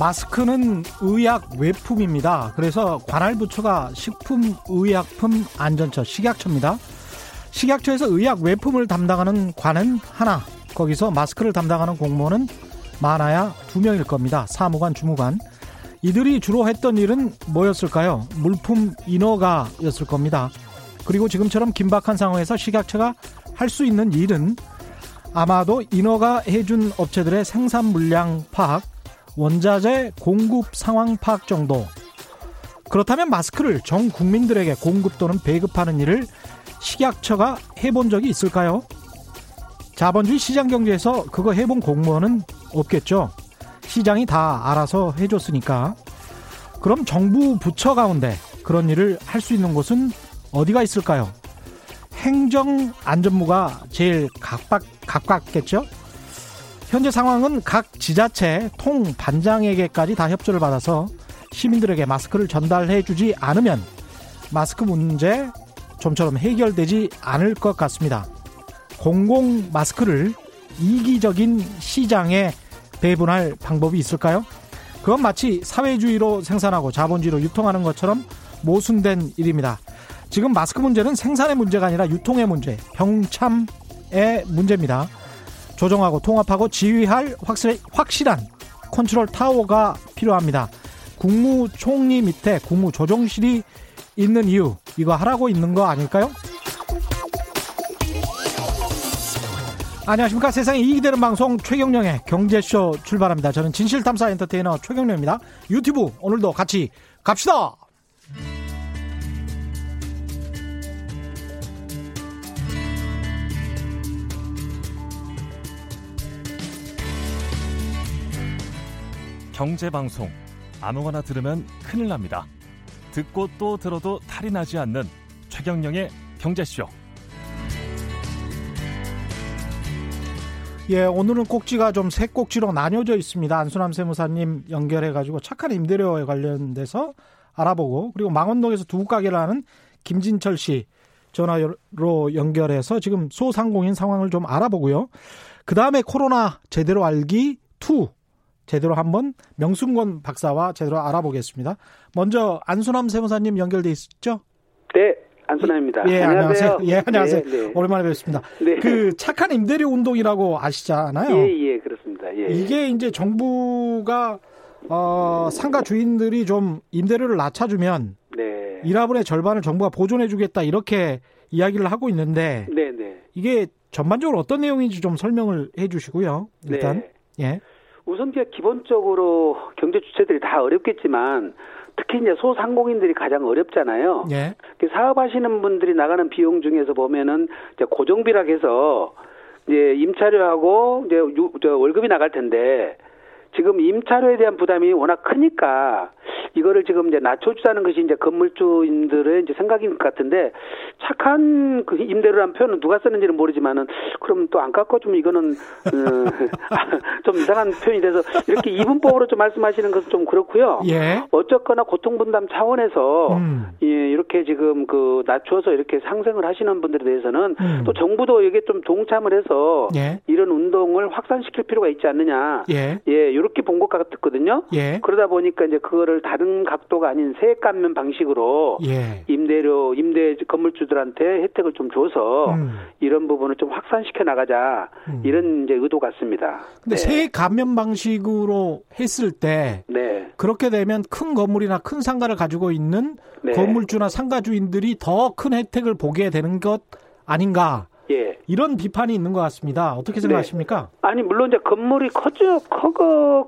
마스크는 의약 외품입니다. 그래서 관할 부처가 식품의약품안전처, 식약처입니다. 식약처에서 의약 외품을 담당하는 관은 하나, 거기서 마스크를 담당하는 공무원은 많아야 2명일 겁니다. 사무관, 주무관. 이들이 주로 했던 일은 뭐였을까요? 물품 인허가였을 겁니다. 그리고 지금처럼 긴박한 상황에서 식약처가 할 수 있는 일은 아마도 인허가해준 업체들의 생산 물량 파악, 원자재 공급 상황 파악 정도. 그렇다면 마스크를 전 국민들에게 공급 또는 배급하는 일을 식약처가 해본 적이 있을까요? 자본주의 시장 경제에서 그거 해본 공무원은 없겠죠. 시장이 다 알아서 해줬으니까. 그럼 정부 부처 가운데 그런 일을 할 수 있는 곳은 어디가 있을까요? 행정안전부가 제일 가깝겠죠? 현재 상황은 각 지자체 통반장에게까지 다 협조를 받아서 시민들에게 마스크를 전달해주지 않으면 마스크 문제 좀처럼 해결되지 않을 것 같습니다. 공공 마스크를 이기적인 시장에 배분할 방법이 있을까요? 그건 마치 사회주의로 생산하고 자본주의로 유통하는 것처럼 모순된 일입니다. 지금 마스크 문제는 생산의 문제가 아니라 유통의 문제, 병참의 문제입니다. 조정하고 통합하고 지휘할 확실한 컨트롤 타워가 필요합니다. 국무총리 밑에 국무조정실이 있는 이유, 이거 하라고 있는 거 아닐까요? 안녕하십니까. 세상에 이익이 되는 방송 최경령의 경제쇼 출발합니다. 저는 진실탐사 엔터테이너 최경령입니다. 유튜브 오늘도 같이 갑시다. 경제방송 아무거나 들으면 큰일 납니다. 듣고 또 들어도 탈이 나지 않는 최경령의 경제쇼. 예, 오늘은 꼭지가 좀 세 꼭지로 나뉘어져 있습니다. 안수남 세무사님 연결해가지고 착한 임대료에 관련돼서 알아보고, 그리고 망원동에서 두부가게를 하는 김진철 씨 전화로 연결해서 지금 소상공인 상황을 좀 알아보고요. 그 다음에 코로나 제대로 알기 2. 제대로 한번 명승권 박사와 제대로 알아보겠습니다. 먼저 안수남 세무사님 연결돼 있죠? 네, 안수남입니다. 예, 안녕하세요. 예, 안녕하세요. 네. 오랜만에 뵙습니다. 네. 그 착한 임대료 운동이라고 아시잖아요. 예, 그렇습니다. 예. 이게 이제 정부가 상가 주인들이 좀 임대료를 낮춰주면 네. 일화분의 절반을 정부가 보존해주겠다 이렇게 이야기를 하고 있는데 네. 이게 전반적으로 어떤 내용인지 좀 설명을 해주시고요. 일단 네. 예. 우선 기본적으로 경제 주체들이 다 어렵겠지만 특히 이제 소상공인들이 가장 어렵잖아요. 예. 사업하시는 분들이 나가는 비용 중에서 보면은 이제 고정비라 해서 이제 임차료하고 이제 월급이 나갈 텐데 지금 임차료에 대한 부담이 워낙 크니까 이거를 지금 이제 낮춰주자는 것이 이제 건물주인들의 이제 생각인 것 같은데 착한 그 임대료라는 표현은 누가 쓰는지는 모르지만은 그럼 또 안 깎아주면 이거는 좀 이상한 표현이 돼서 이렇게 이분법으로 좀 말씀하시는 것은 좀 그렇고요. 예. 어쨌거나 고통 분담 차원에서 예, 이렇게 지금 그 낮춰서 이렇게 상생을 하시는 분들에 대해서는 또 정부도 여기에 좀 동참을 해서 예. 이런 운동을 확산시킬 필요가 있지 않느냐. 예, 이렇게 본 것 같거든요. 예. 그러다 보니까 이제 그거를 다른 각도가 아닌 세액 감면 방식으로 예. 임대 건물주들한테 혜택을 좀 줘서 이런 부분을 좀 확산시켜 나가자 이런 이제 의도 같습니다. 근데 네. 세액 감면 방식으로 했을 때 네. 그렇게 되면 큰 건물이나 큰 상가를 가지고 있는 네. 건물주나 상가 주인들이 더 큰 혜택을 보게 되는 것 아닌가? 예. 이런 비판이 있는 것 같습니다. 어떻게 생각하십니까? 네. 아니 물론 이제 건물이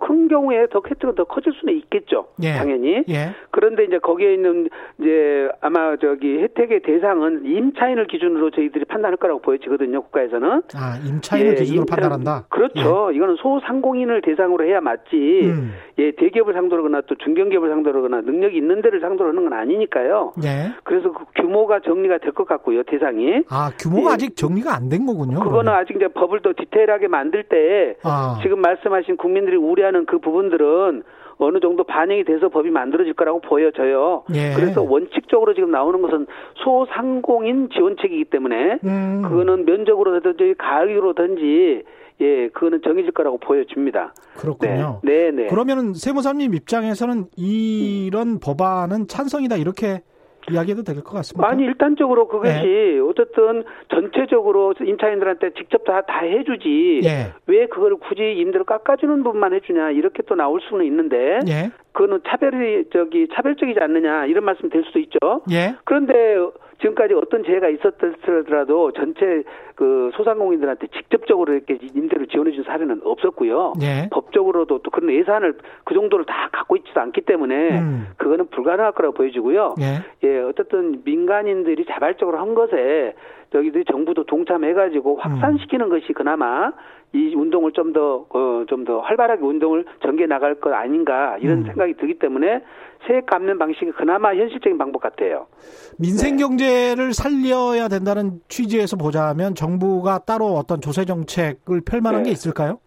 큰 경우에 더 혜택은 더 커질 수는 있겠죠. 예. 당연히. 예. 그런데 이제 거기에 있는 이제 아마 혜택의 대상은 임차인을 기준으로 저희들이 판단할 거라고 보여지거든요. 국가에서는. 아, 임차인을 예, 기준으로 판단한다. 그렇죠. 예. 이거는 소상공인을 대상으로 해야 맞지. 예, 대기업을 상대로 하거나 또 중견기업을 상대로 하거나 능력이 있는 데를 상대로 하는 건 아니니까요. 예. 그래서 그 규모가 정리가 될 것 같고요. 대상이. 아, 규모가 예. 아직 정리가 안 된 거군요. 그거는 아직 이제 법을 더 디테일하게 만들 때 지금 말씀하신 국민들이 우려하는 그 부분들은 어느 정도 반영이 돼서 법이 만들어질 거라고 보여져요. 예. 그래서 원칙적으로 지금 나오는 것은 소상공인 지원책이기 때문에 그거는 면적으로든지 가액으로든지 예, 그거는 정해질 거라고 보여집니다. 그렇군요. 네, 네. 그러면은 세무사님 입장에서는 이런 법안은 찬성이다 이렇게 이야기해도 될 것 같습니다. 아니, 일단적으로 그것이 네. 어쨌든 전체적으로 임차인들한테 직접 다 해주지 네. 왜 그걸 굳이 임대로 깎아주는 분만 해주냐 이렇게 또 나올 수는 있는데 네. 그거는 차별적이지 않느냐 이런 말씀 될 수도 있죠. 네. 그런데 지금까지 어떤 재해가 있었더라도 전체 그 소상공인들한테 직접적으로 이렇게 임대를 지원해준 사례는 없었고요. 예. 법적으로도 또 그런 예산을 그 정도를 다 갖고 있지도 않기 때문에 그거는 불가능할 거라고 보여지고요. 예. 예, 어쨌든 민간인들이 자발적으로 한 것에 저기들이 정부도 동참해가지고 확산시키는 것이 그나마 이 운동을 좀 더 활발하게 운동을 전개 나갈 것 아닌가 이런 생각이 들기 때문에 세액 감면 방식이 그나마 현실적인 방법 같아요. 민생 경제를 살려야 된다는 취지에서 보자면 정부가 따로 어떤 조세 정책을 펼만한 게 있을까요?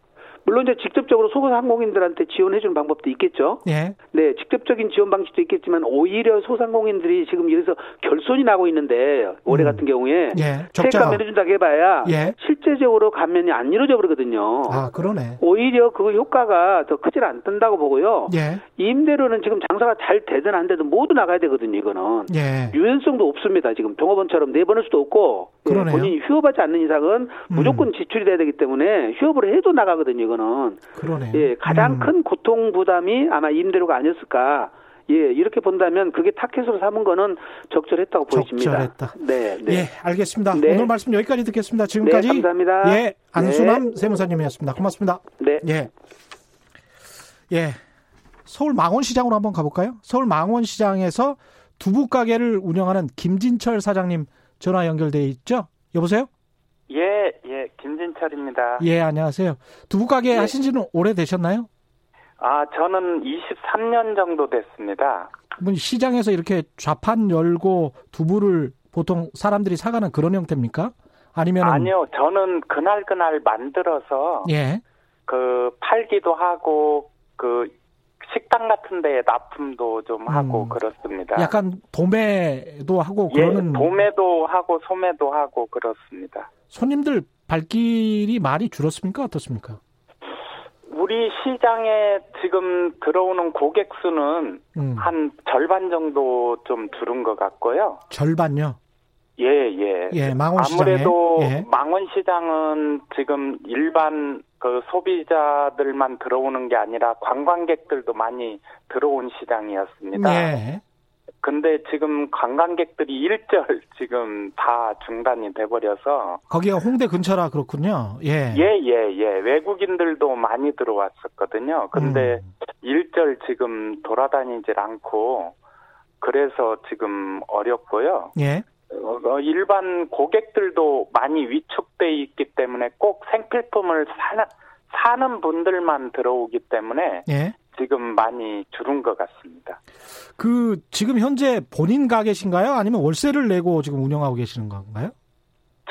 물론 이제 직접적으로 소상공인들한테 지원해 주는 방법도 있겠죠. 예. 네, 직접적인 지원 방식도 있겠지만 오히려 소상공인들이 지금 여기서 결손이 나고 있는데 올해 같은 경우에 세액 감면해 준다고 해봐야 실제적으로 감면이 안 이루어져 버리거든요. 아, 그러네. 오히려 그 효과가 더 크질 않는다고 보고요. 예. 임대료는 지금 장사가 잘 되든 안 되든 모두 나가야 되거든요. 이거는 유연성도 없습니다. 지금 종업원처럼 내보낼 수도 없고 본인이 휴업하지 않는 이상은 무조건 지출이 돼야 되기 때문에 휴업을 해도 나가거든요. 이거는. 그러네. 예, 가장 큰 고통 부담이 아마 임대료가 아니었을까. 예, 이렇게 본다면 그게 타켓으로 삼은 거는 적절했다고 보여집니다. 적절했다. 네, 네. 예, 알겠습니다. 네. 오늘 말씀 여기까지 듣겠습니다. 지금까지 네, 감사합니다. 예, 안수남 세무사님이었습니다. 고맙습니다. 네. 예. 예. 서울 망원시장으로 한번 가볼까요? 서울 망원시장에서 두부 가게를 운영하는 김진철 사장님 전화 연결돼 있죠? 여보세요? 예, 예, 김진철입니다. 예, 안녕하세요. 두부가게 하신 지는 오래되셨나요? 아, 저는 23년 정도 됐습니다. 시장에서 이렇게 좌판 열고 두부를 보통 사람들이 사가는 그런 형태입니까? 아니면? 아니요, 저는 그날그날 만들어서, 그, 팔기도 하고, 그, 식당 같은 데에 납품도 좀 하고 그렇습니다. 약간 도매도 하고 그러는. 예, 도매도 하고 소매도 하고 그렇습니다. 손님들 발길이 많이 줄었습니까? 어떻습니까? 우리 시장에 지금 들어오는 고객 수는 한 절반 정도 좀 줄은 것 같고요. 절반요? 예, 예. 예, 망원시장에. 아무래도 망원시장은 지금 일반 그 소비자들만 들어오는 게 아니라 관광객들도 많이 들어온 시장이었습니다. 네. 근데 지금 관광객들이 일절 지금 다 중단이 돼버려서. 거기가 홍대 근처라 그렇군요. 예. 예, 예, 예. 외국인들도 많이 들어왔었거든요. 근데 일절 지금 돌아다니질 않고 그래서 지금 어렵고요. 예. 일반 고객들도 많이 위축돼 있기 때문에 꼭 생필품을 사는 분들만 들어오기 때문에 지금 많이 줄은 것 같습니다. 그 지금 현재 본인 가게신가요? 아니면 월세를 내고 지금 운영하고 계시는 건가요?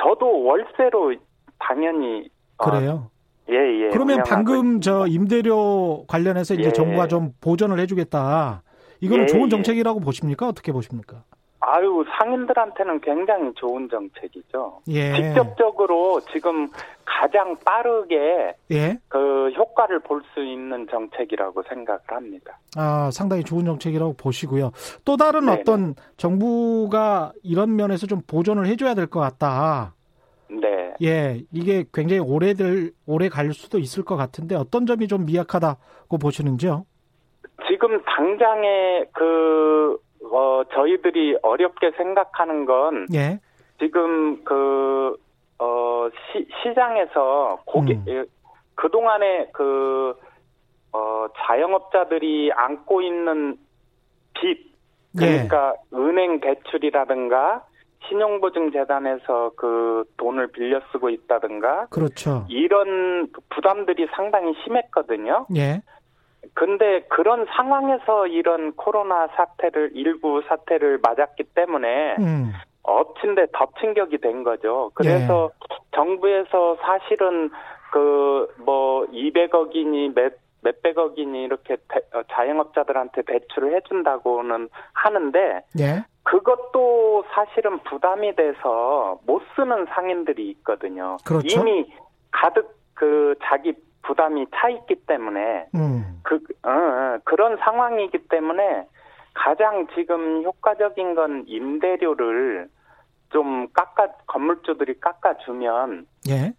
저도 월세로 당연히 그래요. 예. 그러면 방금 저 임대료 관련해서 이제 정부가 좀 보전을 해주겠다. 이거는 좋은 정책이라고 보십니까? 어떻게 보십니까? 아유, 상인들한테는 굉장히 좋은 정책이죠. 직접적으로 지금 가장 빠르게 그 효과를 볼 수 있는 정책이라고 생각을 합니다. 아, 상당히 좋은 정책이라고 보시고요. 또 다른 어떤 정부가 이런 면에서 좀 보전을 해줘야 될 것 같다. 네. 예, 이게 굉장히 오래 갈 수도 있을 것 같은데 어떤 점이 좀 미약하다고 보시는지요? 지금 당장의 그 저희들이 어렵게 생각하는 건 지금 그 시장에서 그 동안에 그 자영업자들이 안고 있는 빚, 그러니까 은행 대출이라든가 신용보증재단에서 그 돈을 빌려 쓰고 있다든가, 그렇죠. 이런 부담들이 상당히 심했거든요. 예. 근데 그런 상황에서 이런 코로나 사태를, 19 사태를 맞았기 때문에 엎친 데 덮친 격이 된 거죠. 그래서 정부에서 사실은 그 뭐 200억이니 몇백억이니 이렇게 자영업자들한테 대출을 해준다고는 하는데 그것도 사실은 부담이 돼서 못 쓰는 상인들이 있거든요. 그렇죠. 이미 가득 그 자기 부담이 차 있기 때문에 그런 상황이기 때문에 가장 지금 효과적인 건 임대료를 좀 건물주들이 깎아주면 예.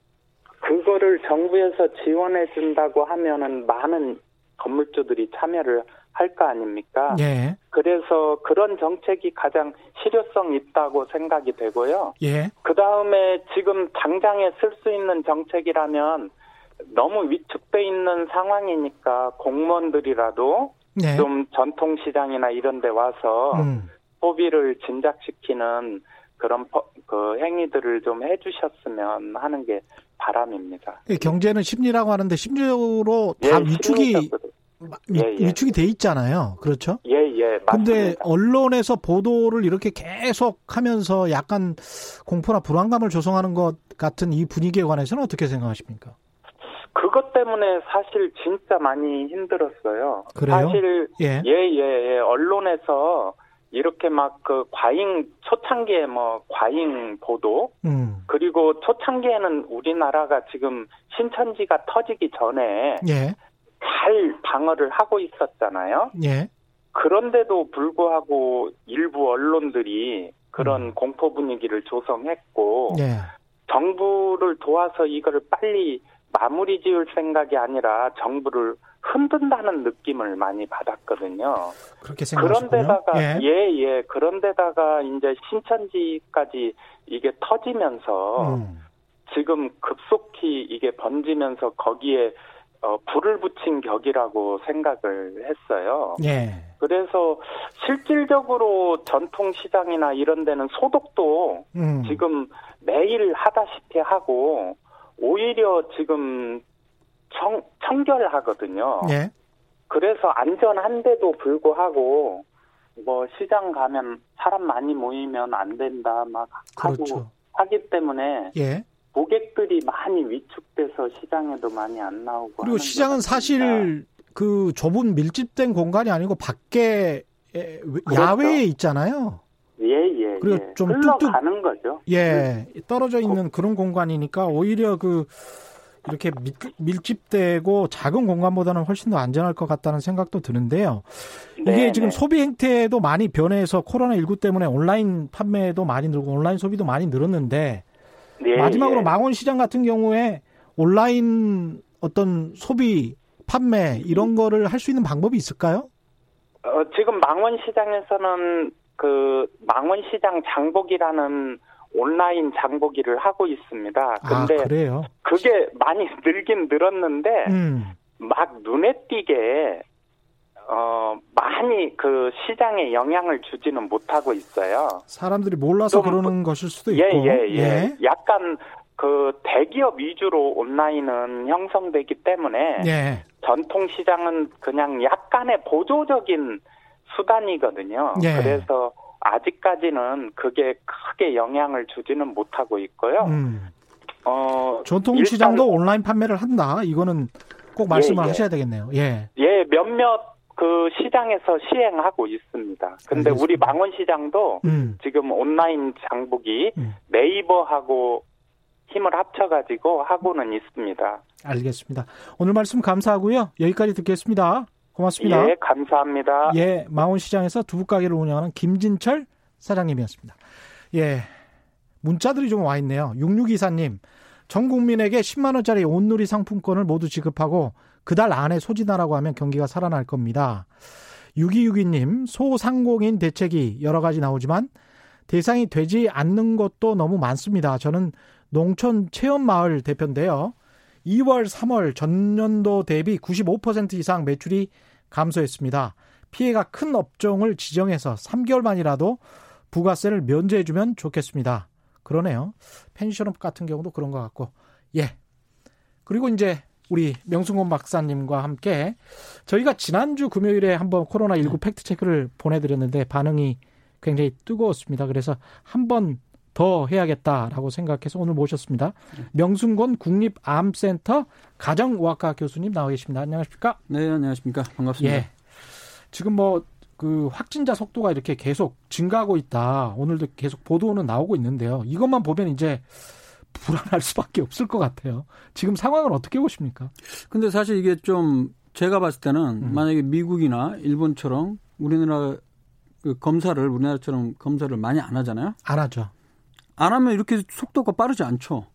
그거를 정부에서 지원해 준다고 하면은 많은 건물주들이 참여를 할 거 아닙니까? 예. 그래서 그런 정책이 가장 실효성 있다고 생각이 되고요. 예. 그 다음에 지금 당장에 쓸 수 있는 정책이라면 너무 위축돼 있는 상황이니까 공무원들이라도 네. 좀 전통시장이나 이런 데 와서 소비를 진작시키는 그런 그 행위들을 좀 해주셨으면 하는 게 바람입니다. 경제는 심리라고 하는데 심리적으로 다 위축이 돼 있잖아요. 그렇죠? 예, 맞습니다. 근데 언론에서 보도를 이렇게 계속 하면서 약간 공포나 불안감을 조성하는 것 같은 이 분위기에 관해서는 어떻게 생각하십니까? 그것 때문에 사실 진짜 많이 힘들었어요. 그래요? 사실 언론에서 이렇게 막 그 과잉 초창기에 뭐 과잉 보도 그리고 초창기에는 우리나라가 지금 신천지가 터지기 전에 예. 잘 방어를 하고 있었잖아요. 예. 그런데도 불구하고 일부 언론들이 그런 공포 분위기를 조성했고 예. 정부를 도와서 이걸 빨리 마무리 지을 생각이 아니라 정부를 흔든다는 느낌을 많이 받았거든요. 그렇게 생각하시군요. 그런데다가 그런데다가 이제 신천지까지 이게 터지면서 지금 급속히 이게 번지면서 거기에 불을 붙인 격이라고 생각을 했어요. 예. 그래서 실질적으로 전통시장이나 이런 데는 소독도 지금 매일 하다시피 하고 오히려 지금 청결하거든요. 예. 그래서 안전한데도 불구하고 뭐 시장 가면 사람 많이 모이면 안 된다 막 그렇죠. 하고 하기 때문에 예. 고객들이 많이 위축돼서 시장에도 많이 안 나오고 그리고 시장은 사실 그 좁은 밀집된 공간이 아니고 밖에 그렇죠? 야외에 있잖아요. 예예. 그리고 좀 흘러가는 거죠. 예, 떨어져 있는 그런 공간이니까 오히려 그 이렇게 밀집되고 작은 공간보다는 훨씬 더 안전할 것 같다는 생각도 드는데요. 이게 네네. 지금 소비 행태도 많이 변해서 코로나19 때문에 온라인 판매도 많이 늘고 온라인 소비도 많이 늘었는데 네, 마지막으로 예. 망원시장 같은 경우에 온라인 어떤 소비 판매 이런 거를 할 수 있는 방법이 있을까요? 지금 망원시장에서는 그 망원시장 장보기라는 온라인 장보기를 하고 있습니다. 근데 그래요? 그게 많이 늘긴 늘었는데 막 눈에 띄게 많이 그 시장에 영향을 주지는 못하고 있어요. 사람들이 몰라서 그러는 것일 수도 있고. 약간 그 대기업 위주로 온라인은 형성되기 때문에 예. 전통 시장은 그냥 약간의 보조적인 수단이거든요. 예. 그래서 아직까지는 그게 크게 영향을 주지는 못하고 있고요. 전통 시장도 온라인 판매를 한다. 이거는 꼭 말씀을 하셔야 되겠네요. 예, 몇몇 그 시장에서 시행하고 있습니다. 근데 알겠습니다. 우리 망원시장도 지금 온라인 장보기 네이버하고 힘을 합쳐가지고 하고는 있습니다. 알겠습니다. 오늘 말씀 감사하고요. 여기까지 듣겠습니다. 고맙습니다. 예, 감사합니다. 예, 망원시장에서 두부가게를 운영하는 김진철 사장님이었습니다. 예, 문자들이 좀 와 있네요. 6624님, 전 국민에게 10만 원짜리 온누리 상품권을 모두 지급하고 그달 안에 소진하라고 하면 경기가 살아날 겁니다. 6262님, 소상공인 대책이 여러 가지 나오지만 대상이 되지 않는 것도 너무 많습니다. 저는 농촌 체험마을 대표인데요. 2월, 3월 전년도 대비 95% 이상 매출이 감소했습니다. 피해가 큰 업종을 지정해서 3개월만이라도 부가세를 면제해주면 좋겠습니다. 그러네요. 펜션업 같은 경우도 그런 것 같고. 예. 그리고 이제 우리 명승권 박사님과 함께 저희가 지난주 금요일에 한번 코로나19 팩트체크를 보내드렸는데 반응이 굉장히 뜨거웠습니다. 그래서 한번 더 해야겠다라고 생각해서 오늘 모셨습니다. 명승권 국립암센터 가정의학과 교수님 나와 계십니다. 안녕하십니까? 네, 안녕하십니까? 반갑습니다. 예. 지금 뭐 그 확진자 속도가 이렇게 계속 증가하고 있다. 오늘도 계속 보도는 나오고 있는데요. 이것만 보면 이제 불안할 수밖에 없을 것 같아요. 지금 상황을 어떻게 보십니까? 근데 사실 이게 좀 제가 봤을 때는 만약에 미국이나 일본처럼 우리나라 그 검사를 우리나라처럼 검사를 많이 안 하잖아요. 안 하죠. 안 하면 이렇게 속도가 빠르지 않죠.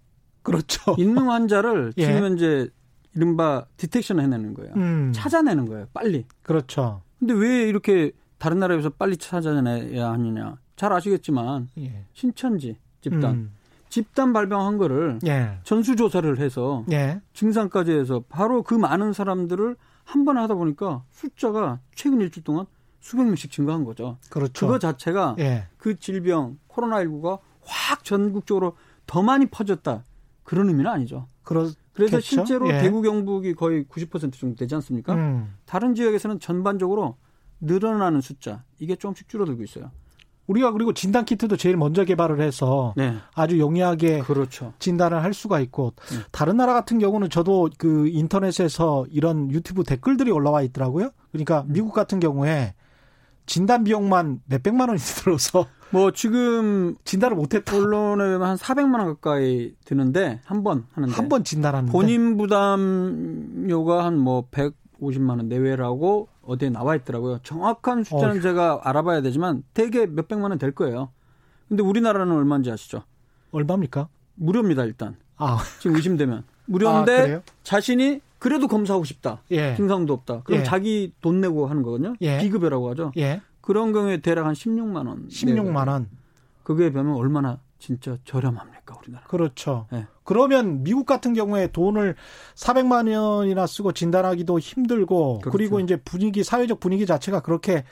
그렇죠. 있는 환자를 예. 지금 현재 이른바 디텍션을 해내는 거예요. 찾아내는 거예요. 빨리. 그렇죠. 근데 왜 이렇게 다른 나라에서 빨리 찾아내야 하느냐. 잘 아시겠지만 예. 신천지 집단. 집단 발병한 거를 예. 전수조사를 해서 예. 증상까지 해서 바로 그 많은 사람들을 한 번에 하다 보니까 숫자가 최근 일주일 동안 수백 명씩 증가한 거죠. 그렇죠. 그거 자체가 예. 그 질병 코로나19가 확 전국적으로 더 많이 퍼졌다. 그런 의미는 아니죠. 그래서 실제로 예. 대구 경북이 거의 90% 정도 되지 않습니까? 다른 지역에서는 전반적으로 늘어나는 숫자. 이게 조금씩 줄어들고 있어요. 우리가 그리고 진단키트도 제일 먼저 개발을 해서 네. 아주 용이하게 그렇죠. 진단을 할 수가 있고 네. 다른 나라 같은 경우는 저도 그 인터넷에서 이런 유튜브 댓글들이 올라와 있더라고요. 그러니까 미국 같은 경우에 진단 비용만 몇백만 원이 들어서 뭐 지금 진단을 못했다. 언론에 보면 한 400만 원 가까이 드는데 한 번 진단하는데 본인 부담료가 한 뭐 150만 원 내외라고 어디에 나와 있더라고요. 정확한 숫자는 제가 알아봐야 되지만 대개 몇백만 원 될 거예요. 근데 우리나라는 얼마인지 아시죠? 얼마입니까? 무료입니다 일단. 지금 의심되면 무료인데 자신이 그래도 검사하고 싶다. 예. 증상도 없다. 그럼 예. 자기 돈 내고 하는 거거든요. 예. 비급여라고 하죠. 예. 그런 경우에 대략 한 16만 원. 16만 원. 그거에 비하면 얼마나 진짜 저렴합니까 우리나라. 그렇죠. 예. 그러면 미국 같은 경우에 돈을 400만 원이나 쓰고 진단하기도 힘들고 그렇죠. 그리고 이제 분위기 사회적 분위기 자체가 그렇게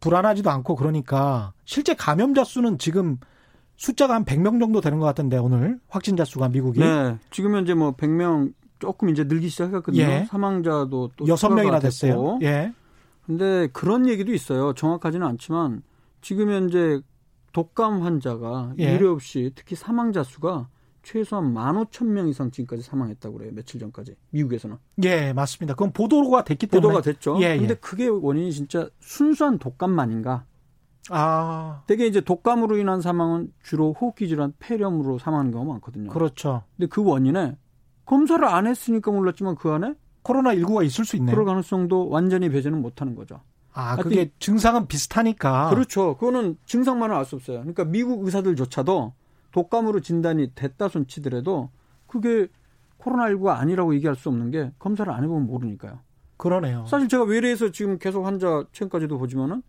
불안하지도 않고 그러니까 실제 감염자 수는 지금 숫자가 한 100명 정도 되는 것 같은데 오늘 확진자 수가 미국이. 네. 지금 현재 뭐 100명. 조금 이제 늘기 시작했거든요. 예. 사망자도 또 6명이나 됐어요. 예. 근데 그런 얘기도 있어요. 정확하지는 않지만 지금 현재 독감 환자가 예. 유례 없이 특히 사망자 수가 최소한 15,000명 이상 지금까지 사망했다고 그래요. 며칠 전까지. 미국에서는. 예, 맞습니다. 그건 보도가 됐기 때문에. 보도가 됐죠. 예, 예. 근데 그게 원인이 진짜 순수한 독감만인가? 되게 이제 독감으로 인한 사망은 주로 호흡기 질환, 폐렴으로 사망하는 경우가 많거든요. 그렇죠. 근데 그 원인에 검사를 안 했으니까 몰랐지만 그 안에 코로나19가 있을 수 있네요. 그럴 가능성도 완전히 배제는 못하는 거죠. 그게 증상은 비슷하니까. 그렇죠. 그거는 증상만은 알 수 없어요. 그러니까 미국 의사들조차도 독감으로 진단이 됐다손 치더라도 그게 코로나19가 아니라고 얘기할 수 없는 게 검사를 안 해보면 모르니까요. 그러네요. 사실 제가 외래에서 지금 계속 환자 최근까지도 보지만은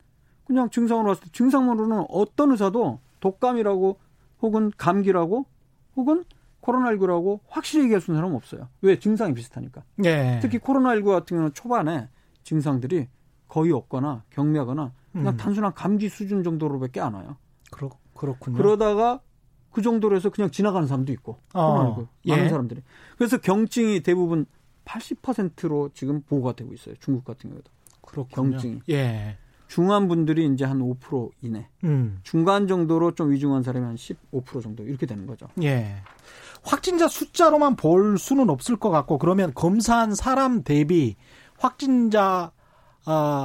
그냥 증상으로 왔을 때 증상만으로는 어떤 의사도 독감이라고 혹은 감기라고 혹은 코로나19라고 확실히 얘기할 수 있는 사람은 없어요. 왜? 증상이 비슷하니까. 예. 특히 코로나19 같은 경우는 초반에 증상들이 거의 없거나 경미하거나 그냥 단순한 감기 수준 정도로밖에 안 와요. 그렇군요. 그러다가 그 정도로 해서 그냥 지나가는 사람도 있고. 코로나19 많은 예. 사람들이. 그래서 경증이 대부분 80%로 지금 보호가 되고 있어요. 중국 같은 경우도. 그렇군요. 경증이. 예. 중한 분들이 이제 한 5% 이내. 중간 정도로 좀 위중한 사람이 한 15% 정도 이렇게 되는 거죠. 예. 확진자 숫자로만 볼 수는 없을 것 같고 그러면 검사한 사람 대비 확진자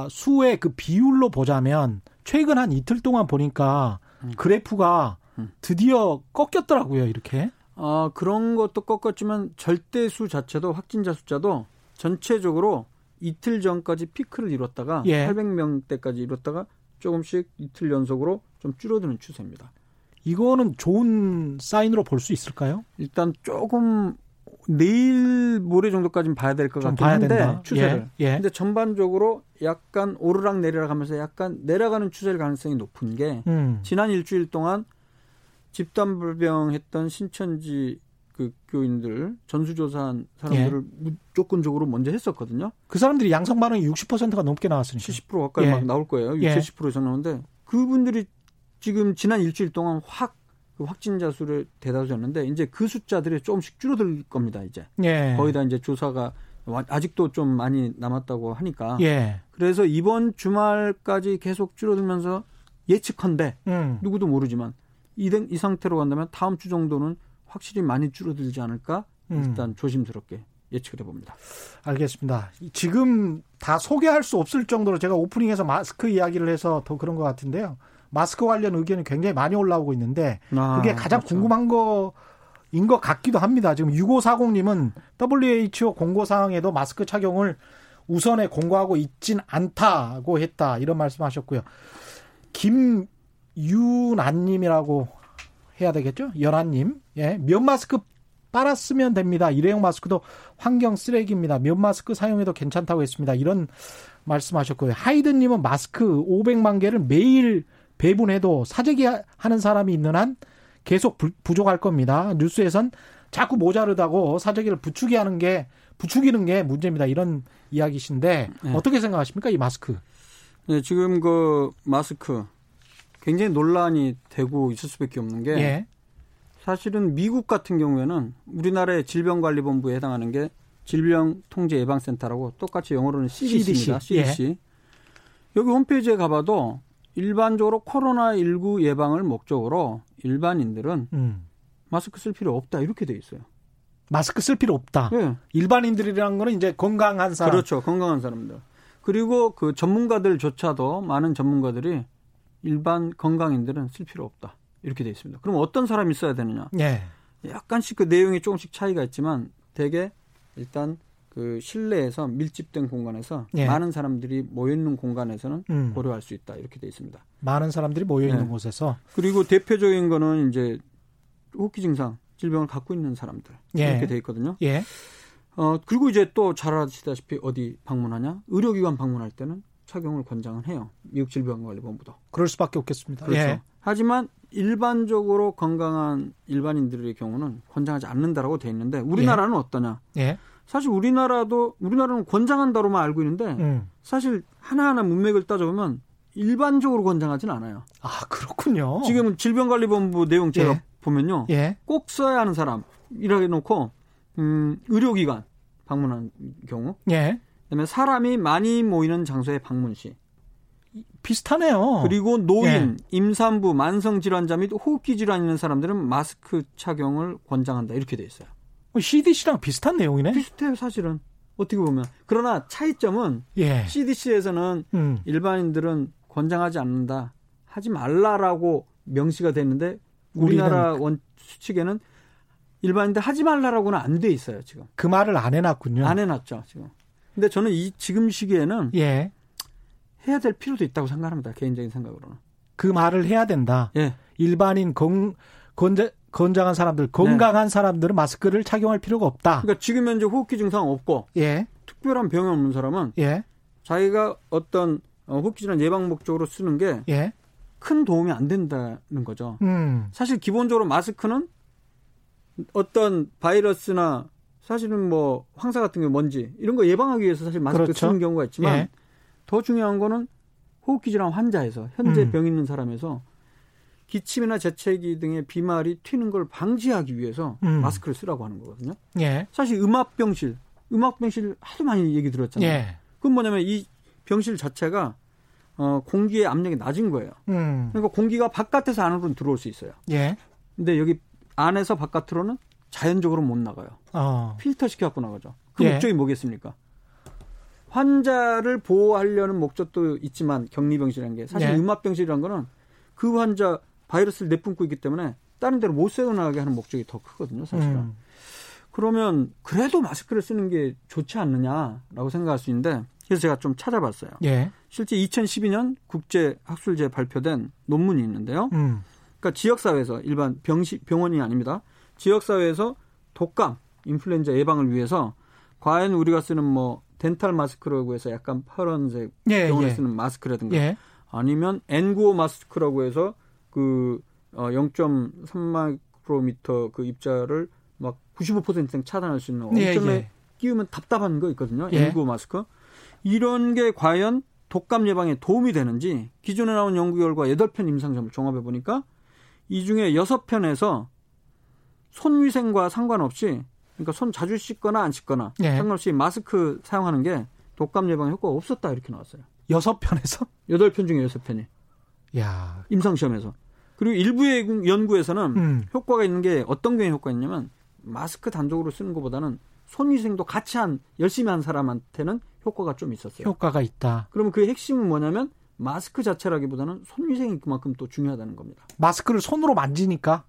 수의 그 비율로 보자면 최근 한 이틀 동안 보니까 그래프가 드디어 꺾였더라고요. 이렇게. 그런 것도 꺾었지만 절대수 자체도 확진자 숫자도 전체적으로 이틀 전까지 피크를 이뤘다가 예. 800명대까지 이뤘다가 조금씩 이틀 연속으로 좀 줄어드는 추세입니다. 이거는 좋은 사인으로 볼 수 있을까요? 일단 조금 내일 모레 정도까지는 봐야 될 것 같긴 한데 추세를. 예. 예. 근데 전반적으로 약간 오르락 내리락 하면서 약간 내려가는 추세일 가능성이 높은 게 지난 일주일 동안 집단 발병했던 신천지 그 교인들 전수조사한 사람들을 예. 무조건적으로 먼저 했었거든요. 그 사람들이 양성 반응이 60%가 넘게 나왔으니까. 70% 가까이 예. 막 나올 거예요. 60, 예. 70% 이상 나오는데 그분들이 지금 지난 일주일 동안 확 그 확진자 수를 대다수였는데 이제 그 숫자들이 조금씩 줄어들 겁니다. 이제 예. 거의 다 이제 조사가 아직도 좀 많이 남았다고 하니까. 예. 그래서 이번 주말까지 계속 줄어들면서 예측한데 누구도 모르지만 이 상태로 간다면 다음 주 정도는 확실히 많이 줄어들지 않을까 일단 조심스럽게 예측을 해봅니다. 알겠습니다. 지금 다 소개할 수 없을 정도로 제가 오프닝에서 마스크 이야기를 해서 더 그런 것 같은데요. 마스크 관련 의견이 굉장히 많이 올라오고 있는데 그게 가장 그렇죠. 궁금한 인 것 같기도 합니다. 지금 6540님은 WHO 공고사항에도 마스크 착용을 우선에 공고하고 있진 않다고 했다. 이런 말씀하셨고요. 김유나님이라고 해야 되겠죠? 연하님. 예, 면 마스크 빨았으면 됩니다. 일회용 마스크도 환경 쓰레기입니다. 면 마스크 사용해도 괜찮다고 했습니다. 이런 말씀하셨고요. 하이든님은 마스크 500만 개를 매일 배분해도 사재기 하는 사람이 있는 한 계속 부족할 겁니다. 뉴스에선 자꾸 모자르다고 사재기를 부추기는 게 문제입니다. 이런 이야기신데 네. 어떻게 생각하십니까? 이 마스크. 네, 지금 그 마스크 굉장히 논란이 되고 있을 수밖에 없는 게 예. 사실은 미국 같은 경우에는 우리나라의 질병관리본부에 해당하는 게 질병통제예방센터라고 똑같이 영어로는 CDC입니다. CDC. 예. 여기 홈페이지에 가봐도 일반적으로 코로나19 예방을 목적으로 일반인들은 마스크 쓸 필요 없다 이렇게 돼 있어요. 마스크 쓸 필요 없다. 네. 일반인들이라는 거는 이제 건강한 사람. 그렇죠. 건강한 사람들. 그리고 그 전문가들조차도 많은 전문가들이 일반 건강인들은 쓸 필요 없다. 이렇게 돼 있습니다. 그럼 어떤 사람이 써야 되느냐? 네. 약간씩 그 내용이 조금씩 차이가 있지만 대개 일단 그 실내에서 밀집된 공간에서 예. 많은 사람들이 모여있는 공간에서는 고려할 수 있다. 이렇게 돼 있습니다. 많은 사람들이 모여있는 네. 곳에서. 그리고 대표적인 거는 이제 호흡기 증상, 질병을 갖고 있는 사람들. 예. 이렇게 돼 있거든요. 예. 그리고 이제 또 잘 아시다시피 어디 방문하냐? 의료기관 방문할 때는 착용을 권장은 해요. 미국 질병관리본부도. 그럴 수밖에 없겠습니다. 그렇죠. 예. 하지만 일반적으로 건강한 일반인들의 경우는 권장하지 않는다라고 돼 있는데 우리나라는 예. 어떠냐? 예. 사실 우리나라는 권장한다로만 알고 있는데 사실 하나하나 문맥을 따져보면 일반적으로 권장하지는 않아요. 아 그렇군요. 지금 질병관리본부 내용 제가 예. 보면요, 예. 꼭 써야 하는 사람이라고 해놓고 의료기관 방문한 경우, 예. 그다음에 사람이 많이 모이는 장소의 방문 시 비슷하네요. 그리고 노인, 예. 임산부, 만성질환자 및 호흡기 질환 있는 사람들은 마스크 착용을 권장한다 이렇게 돼 있어요. CDC랑 비슷한 내용이네. 비슷해요, 사실은. 어떻게 보면. 그러나 차이점은 예. CDC에서는 일반인들은 권장하지 않는다. 하지 말라라고 명시가 됐는데 우리나라 수칙에는 일반인들 하지 말라라고는 안 돼 있어요, 지금. 그 말을 안 해놨군요. 안 해놨죠, 지금. 근데 저는 이 지금 시기에는 예. 해야 될 필요도 있다고 생각합니다, 개인적인 생각으로는. 그 말을 해야 된다. 예. 일반인 건장한 사람들, 건강한 네. 사람들은 마스크를 착용할 필요가 없다. 그러니까 지금 현재 호흡기 증상 없고 예. 특별한 병이 없는 사람은 예. 자기가 어떤 호흡기 질환 예방 목적으로 쓰는 게 큰 예. 도움이 안 된다는 거죠. 사실 기본적으로 마스크는 어떤 바이러스나 사실은 뭐 황사 같은 게 먼지 이런 거 예방하기 위해서 사실 마스크 그렇죠. 쓰는 경우가 있지만 예. 더 중요한 거는 호흡기 질환 환자에서 현재 병 있는 사람에서 기침이나 재채기 등의 비말이 튀는 걸 방지하기 위해서 마스크를 쓰라고 하는 거거든요. 예. 사실 음압병실 하도 많이 얘기 들었잖아요. 예. 그건 뭐냐면 이 병실 자체가 공기의 압력이 낮은 거예요. 그러니까 공기가 바깥에서 안으로 들어올 수 있어요. 예. 근데 여기 안에서 바깥으로는 자연적으로 못 나가요. 필터 시켜갖고 나가죠. 그 예. 목적이 뭐겠습니까? 환자를 보호하려는 목적도 있지만 격리병실이라는 게 사실 예. 음압병실이라는 거는 그 환자 바이러스를 내뿜고 있기 때문에 다른 데로 못 새어나가게 하는 목적이 더 크거든요, 사실은. 그러면 그래도 마스크를 쓰는 게 좋지 않느냐라고 생각할 수 있는데 그래서 제가 좀 찾아봤어요. 예. 실제 2012년 국제학술지에 발표된 논문이 있는데요. 그러니까 지역사회에서 일반 병원이 아닙니다. 지역사회에서 독감, 인플루엔자 예방을 위해서 과연 우리가 쓰는 뭐 덴탈 마스크라고 해서 약간 파란색 예, 병원에 예. 쓰는 마스크라든가 예. 아니면 N95 마스크라고 해서 그 0.3마이크로미터 그 입자를 막 95% 차단할 수 있는 엄청나게 예, 예. 끼우면 답답한 거 있거든요. 예. N95 마스크. 이런 게 과연 독감 예방에 도움이 되는지 기존에 나온 연구 결과 8편 임상점을 종합해 보니까 이 중에 6편에서 손 위생과 상관없이 그러니까 손 자주 씻거나 안 씻거나 예. 상관없이 마스크 사용하는 게 독감 예방에 효과가 없었다 이렇게 나왔어요. 6편에서? 8편 중에 6편이. 야. 임상시험에서. 그리고 일부의 연구에서는 효과가 있는 게 어떤 게 효과가 있냐면 마스크 단독으로 쓰는 것보다는 손위생도 같이 열심히 한 사람한테는 효과가 좀 있었어요. 효과가 있다. 그러면 그 핵심은 뭐냐면 마스크 자체라기보다는 손위생이 그만큼 또 중요하다는 겁니다. 마스크를 손으로 만지니까?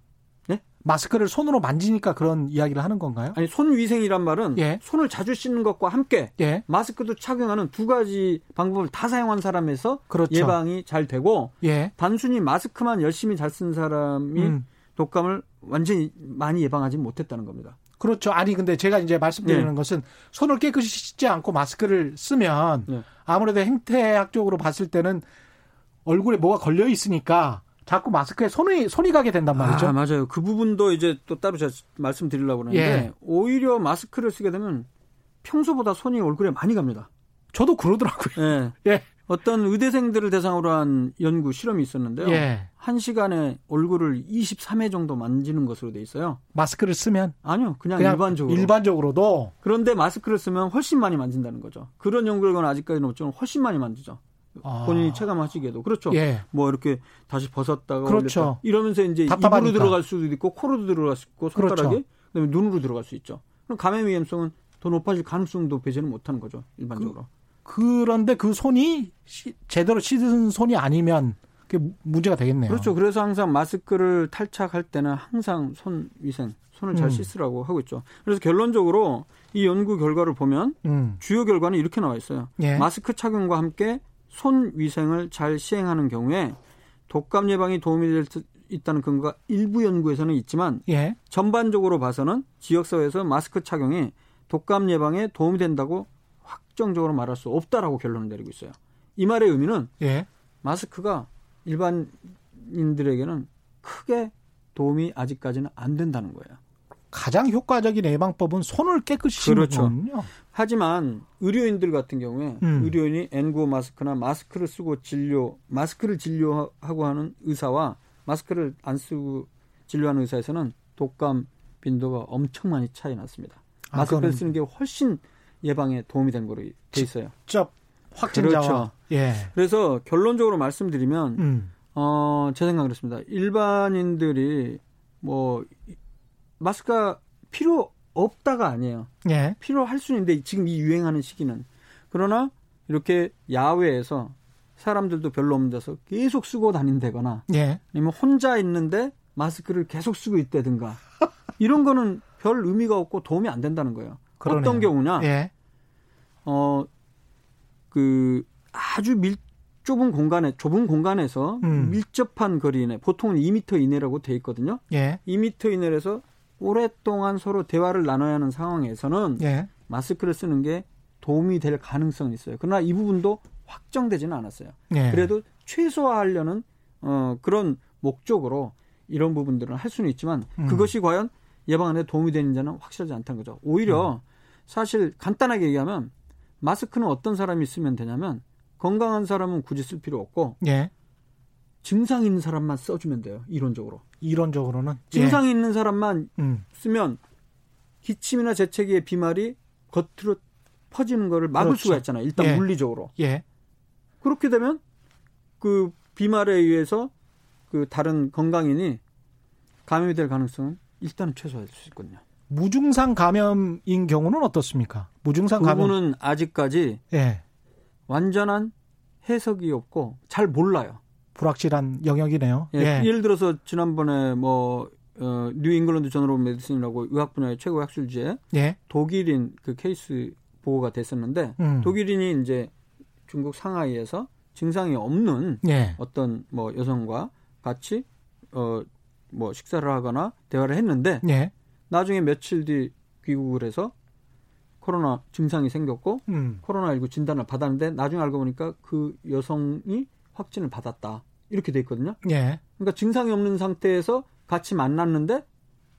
네? 마스크를 손으로 만지니까 그런 이야기를 하는 건가요? 아니, 손 위생이란 말은 예. 손을 자주 씻는 것과 함께 예. 마스크도 착용하는 두 가지 방법을 다 사용한 사람에서 그렇죠. 예방이 잘 되고 예. 단순히 마스크만 열심히 잘 쓴 사람이 독감을 완전히 많이 예방하지 못했다는 겁니다. 그렇죠. 아니 근데 제가 이제 말씀드리는 네. 것은 손을 깨끗이 씻지 않고 마스크를 쓰면 네. 아무래도 행태학적으로 봤을 때는 얼굴에 뭐가 걸려 있으니까 자꾸 마스크에 손이 가게 된단 말이죠. 아, 맞아요. 그 부분도 이제 또 따로 제가 말씀드리려고 하는데 예. 오히려 마스크를 쓰게 되면 평소보다 손이 얼굴에 많이 갑니다. 저도 그러더라고요. 예. 예. 어떤 의대생들을 대상으로 한 연구 실험이 있었는데요. 예. 한 시간에 얼굴을 23회 정도 만지는 것으로 돼 있어요. 마스크를 쓰면? 아니요. 그냥 일반적으로. 일반적으로도? 그런데 마스크를 쓰면 훨씬 많이 만진다는 거죠. 그런 연구 결과는 아직까지는 없지만 훨씬 많이 만지죠. 아. 본인이 체감하시기에도. 그렇죠. 예. 뭐 이렇게 다시 벗었다가 그렇죠. 올렸다. 이러면서 이제 답답하니까. 입으로 들어갈 수도 있고 코로 들어갈 수 있고 손가락에 그렇죠. 그다음에 눈으로 들어갈 수 있죠. 그럼 감염 위험성은 더 높아질 가능성도 배제는 못하는 거죠. 일반적으로. 그런데 그 손이 제대로 씻은 손이 아니면 그게 문제가 되겠네요. 그렇죠. 그래서 항상 마스크를 탈착할 때는 항상 손 위생, 손을 잘 씻으라고 하고 있죠. 그래서 결론적으로 이 연구 결과를 보면 주요 결과는 이렇게 나와 있어요. 예. 마스크 착용과 함께 손 위생을 잘 시행하는 경우에 독감 예방이 도움이 될 수 있다는 근거가 일부 연구에서는 있지만 예. 전반적으로 봐서는 지역사회에서 마스크 착용이 독감 예방에 도움이 된다고 확정적으로 말할 수 없다라고 결론을 내리고 있어요. 이 말의 의미는 예. 마스크가 일반인들에게는 크게 도움이 아직까지는 안 된다는 거예요. 가장 효과적인 예방법은 손을 깨끗이 씻는 거군요. 그렇죠. 하지만 의료인들 같은 경우에 의료인이 N95 마스크나 마스크를 진료하고 하는 의사와 마스크를 안 쓰고 진료하는 의사에서는 독감 빈도가 엄청 많이 차이 났습니다. 마스크를 쓰는 게 훨씬 예방에 도움이 된 거로 돼 있어요. 직접 확진자와. 그렇죠. 예. 그래서 결론적으로 말씀드리면 제 생각은 그렇습니다. 일반인들이 뭐 마스크가 필요 없다가 아니에요. 예. 필요할 수는 있는데 지금 이 유행하는 시기는. 그러나 이렇게 야외에서 사람들도 별로 없는 데서 계속 쓰고 다닌다거나 예. 아니면 혼자 있는데 마스크를 계속 쓰고 있다든가 이런 거는 별 의미가 없고 도움이 안 된다는 거예요. 그러네요. 어떤 경우냐? 예. 아주 좁은 공간에서 밀접한 거리 이내, 보통은 2m 이내라고 돼 있거든요. 예. 2m 이내에서 오랫동안 서로 대화를 나눠야 하는 상황에서는 예. 마스크를 쓰는 게 도움이 될 가능성이 있어요. 그러나 이 부분도 확정되지는 않았어요. 예. 그래도 최소화하려는 그런 목적으로 이런 부분들은 할 수는 있지만 그것이 과연 예방에 도움이 되는지는 확실하지 않다는 거죠. 오히려 사실 간단하게 얘기하면 마스크는 어떤 사람이 쓰면 되냐면 건강한 사람은 굳이 쓸 필요 없고 예. 증상 있는 사람만 써주면 돼요. 이론적으로는 증상이 예. 있는 사람만 쓰면 기침이나 재채기의 비말이 겉으로 퍼지는 거를 막을 그렇지. 수가 있잖아요. 일단 예. 물리적으로 예. 그렇게 되면 그 비말에 의해서 그 다른 건강인이 감염이 될 가능성은 일단은 최소화할 수 있거든요. 무증상 감염인 경우는 어떻습니까? 무증상 감염. 그분은 아직까지 예. 완전한 해석이 없고 잘 몰라요. 불확실한 영역이네요. 예. 예. 예를 들어서 지난번에 뉴잉글랜드 저널 오브 메디슨이라고 의학 분야의 최고 학술지에 예. 독일인 그 케이스 보고가 됐었는데 독일인이 이제 중국 상하이에서 증상이 없는 예. 어떤 여성과 같이 식사를 하거나 대화를 했는데 예. 나중에 며칠 뒤 귀국을 해서 코로나 증상이 생겼고 코로나19 진단을 받았는데 나중에 알고 보니까 그 여성이 확진을 받았다. 이렇게 돼 있거든요. 예. 그러니까 증상이 없는 상태에서 같이 만났는데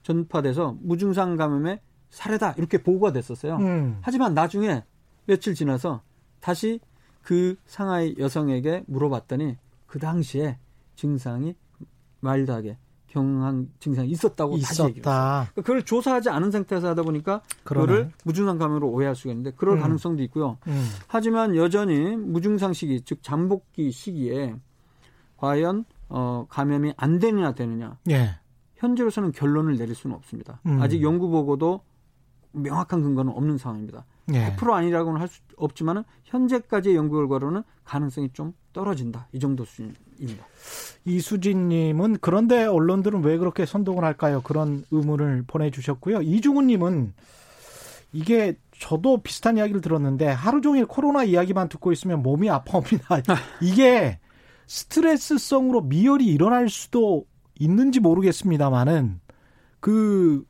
전파돼서 무증상 감염의 사례다. 이렇게 보고가 됐었어요. 하지만 나중에 며칠 지나서 다시 그 상하이 여성에게 물어봤더니 그 당시에 증상이 마일드하게 경한 증상이 있었다고 다시 얘기했어요. 그러니까 그걸 조사하지 않은 상태에서 하다 보니까 그거를 무증상 감염으로 오해할 수가 있는데 그럴 가능성도 있고요. 하지만 여전히 무증상 시기, 즉 잠복기 시기에 과연 감염이 안 되느냐 되느냐. 예. 현재로서는 결론을 내릴 수는 없습니다. 아직 연구 보고도 명확한 근거는 없는 상황입니다. 네. 100% 아니라고는 할 수 없지만 현재까지의 연구 결과로는 가능성이 좀 떨어진다. 이 정도 수준입니다. 이수진님은 그런데 언론들은 왜 그렇게 선동을 할까요? 그런 의문을 보내주셨고요. 이중훈님은 이게 저도 비슷한 이야기를 들었는데 하루 종일 코로나 이야기만 듣고 있으면 몸이 아파옵니다. 이게 스트레스성으로 미열이 일어날 수도 있는지 모르겠습니다만은 그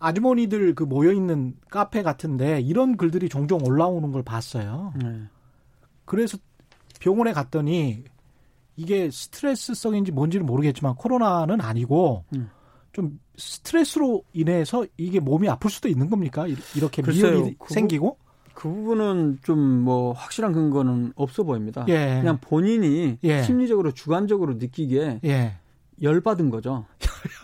아주머니들 그 모여있는 카페 같은데 이런 글들이 종종 올라오는 걸 봤어요. 그래서 병원에 갔더니 이게 스트레스성인지 뭔지는 모르겠지만 코로나는 아니고 좀 스트레스로 인해서 이게 몸이 아플 수도 있는 겁니까? 이렇게 미열이 생기고? 그 부분은 좀 뭐 확실한 근거는 없어 보입니다. 예. 그냥 본인이 심리적으로 주관적으로 느끼기에 열받은 거죠.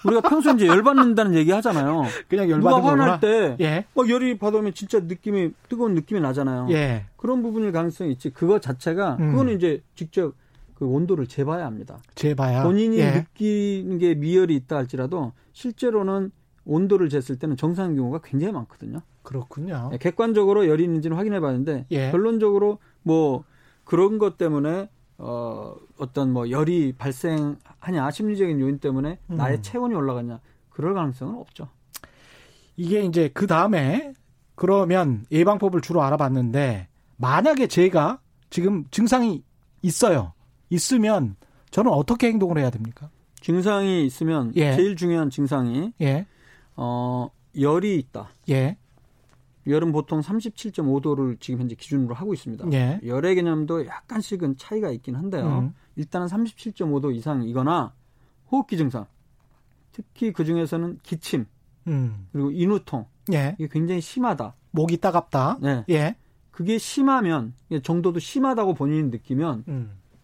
우리가 평소에 이제 열받는다는 얘기 하잖아요. 그냥 열받은 누가 화날 때 막 열이 받으면 진짜 느낌이 뜨거운 느낌이 나잖아요. 예. 그런 부분일 가능성이 있지. 그거 자체가 그거는 이제 직접 그 온도를 재봐야 합니다. 재봐야. 본인이 느끼는 게 미열이 있다 할지라도 실제로는 온도를 쟀을 때는 정상인 경우가 굉장히 많거든요. 그렇군요. 객관적으로 열이 있는지는 확인해 봤는데 결론적으로 뭐 그런 것 때문에 어떤 뭐 열이 발생하냐 심리적인 요인 때문에 나의 체온이 올라가냐 그럴 가능성은 없죠. 이게 이제 그 다음에 그러면 예방법을 주로 알아봤는데 만약에 제가 지금 증상이 있어요. 있으면 저는 어떻게 행동을 해야 됩니까? 증상이 있으면 제일 중요한 증상이 열이 있다. 열은 보통 37.5도를 지금 현재 기준으로 하고 있습니다. 열의 개념도 약간씩은 차이가 있긴 한데요. 일단은 37.5도 이상이거나 호흡기 증상, 특히 그중에서는 기침, 그리고 인후통, 이게 굉장히 심하다. 목이 따갑다. 그게 심하면, 정도도 심하다고 본인이 느끼면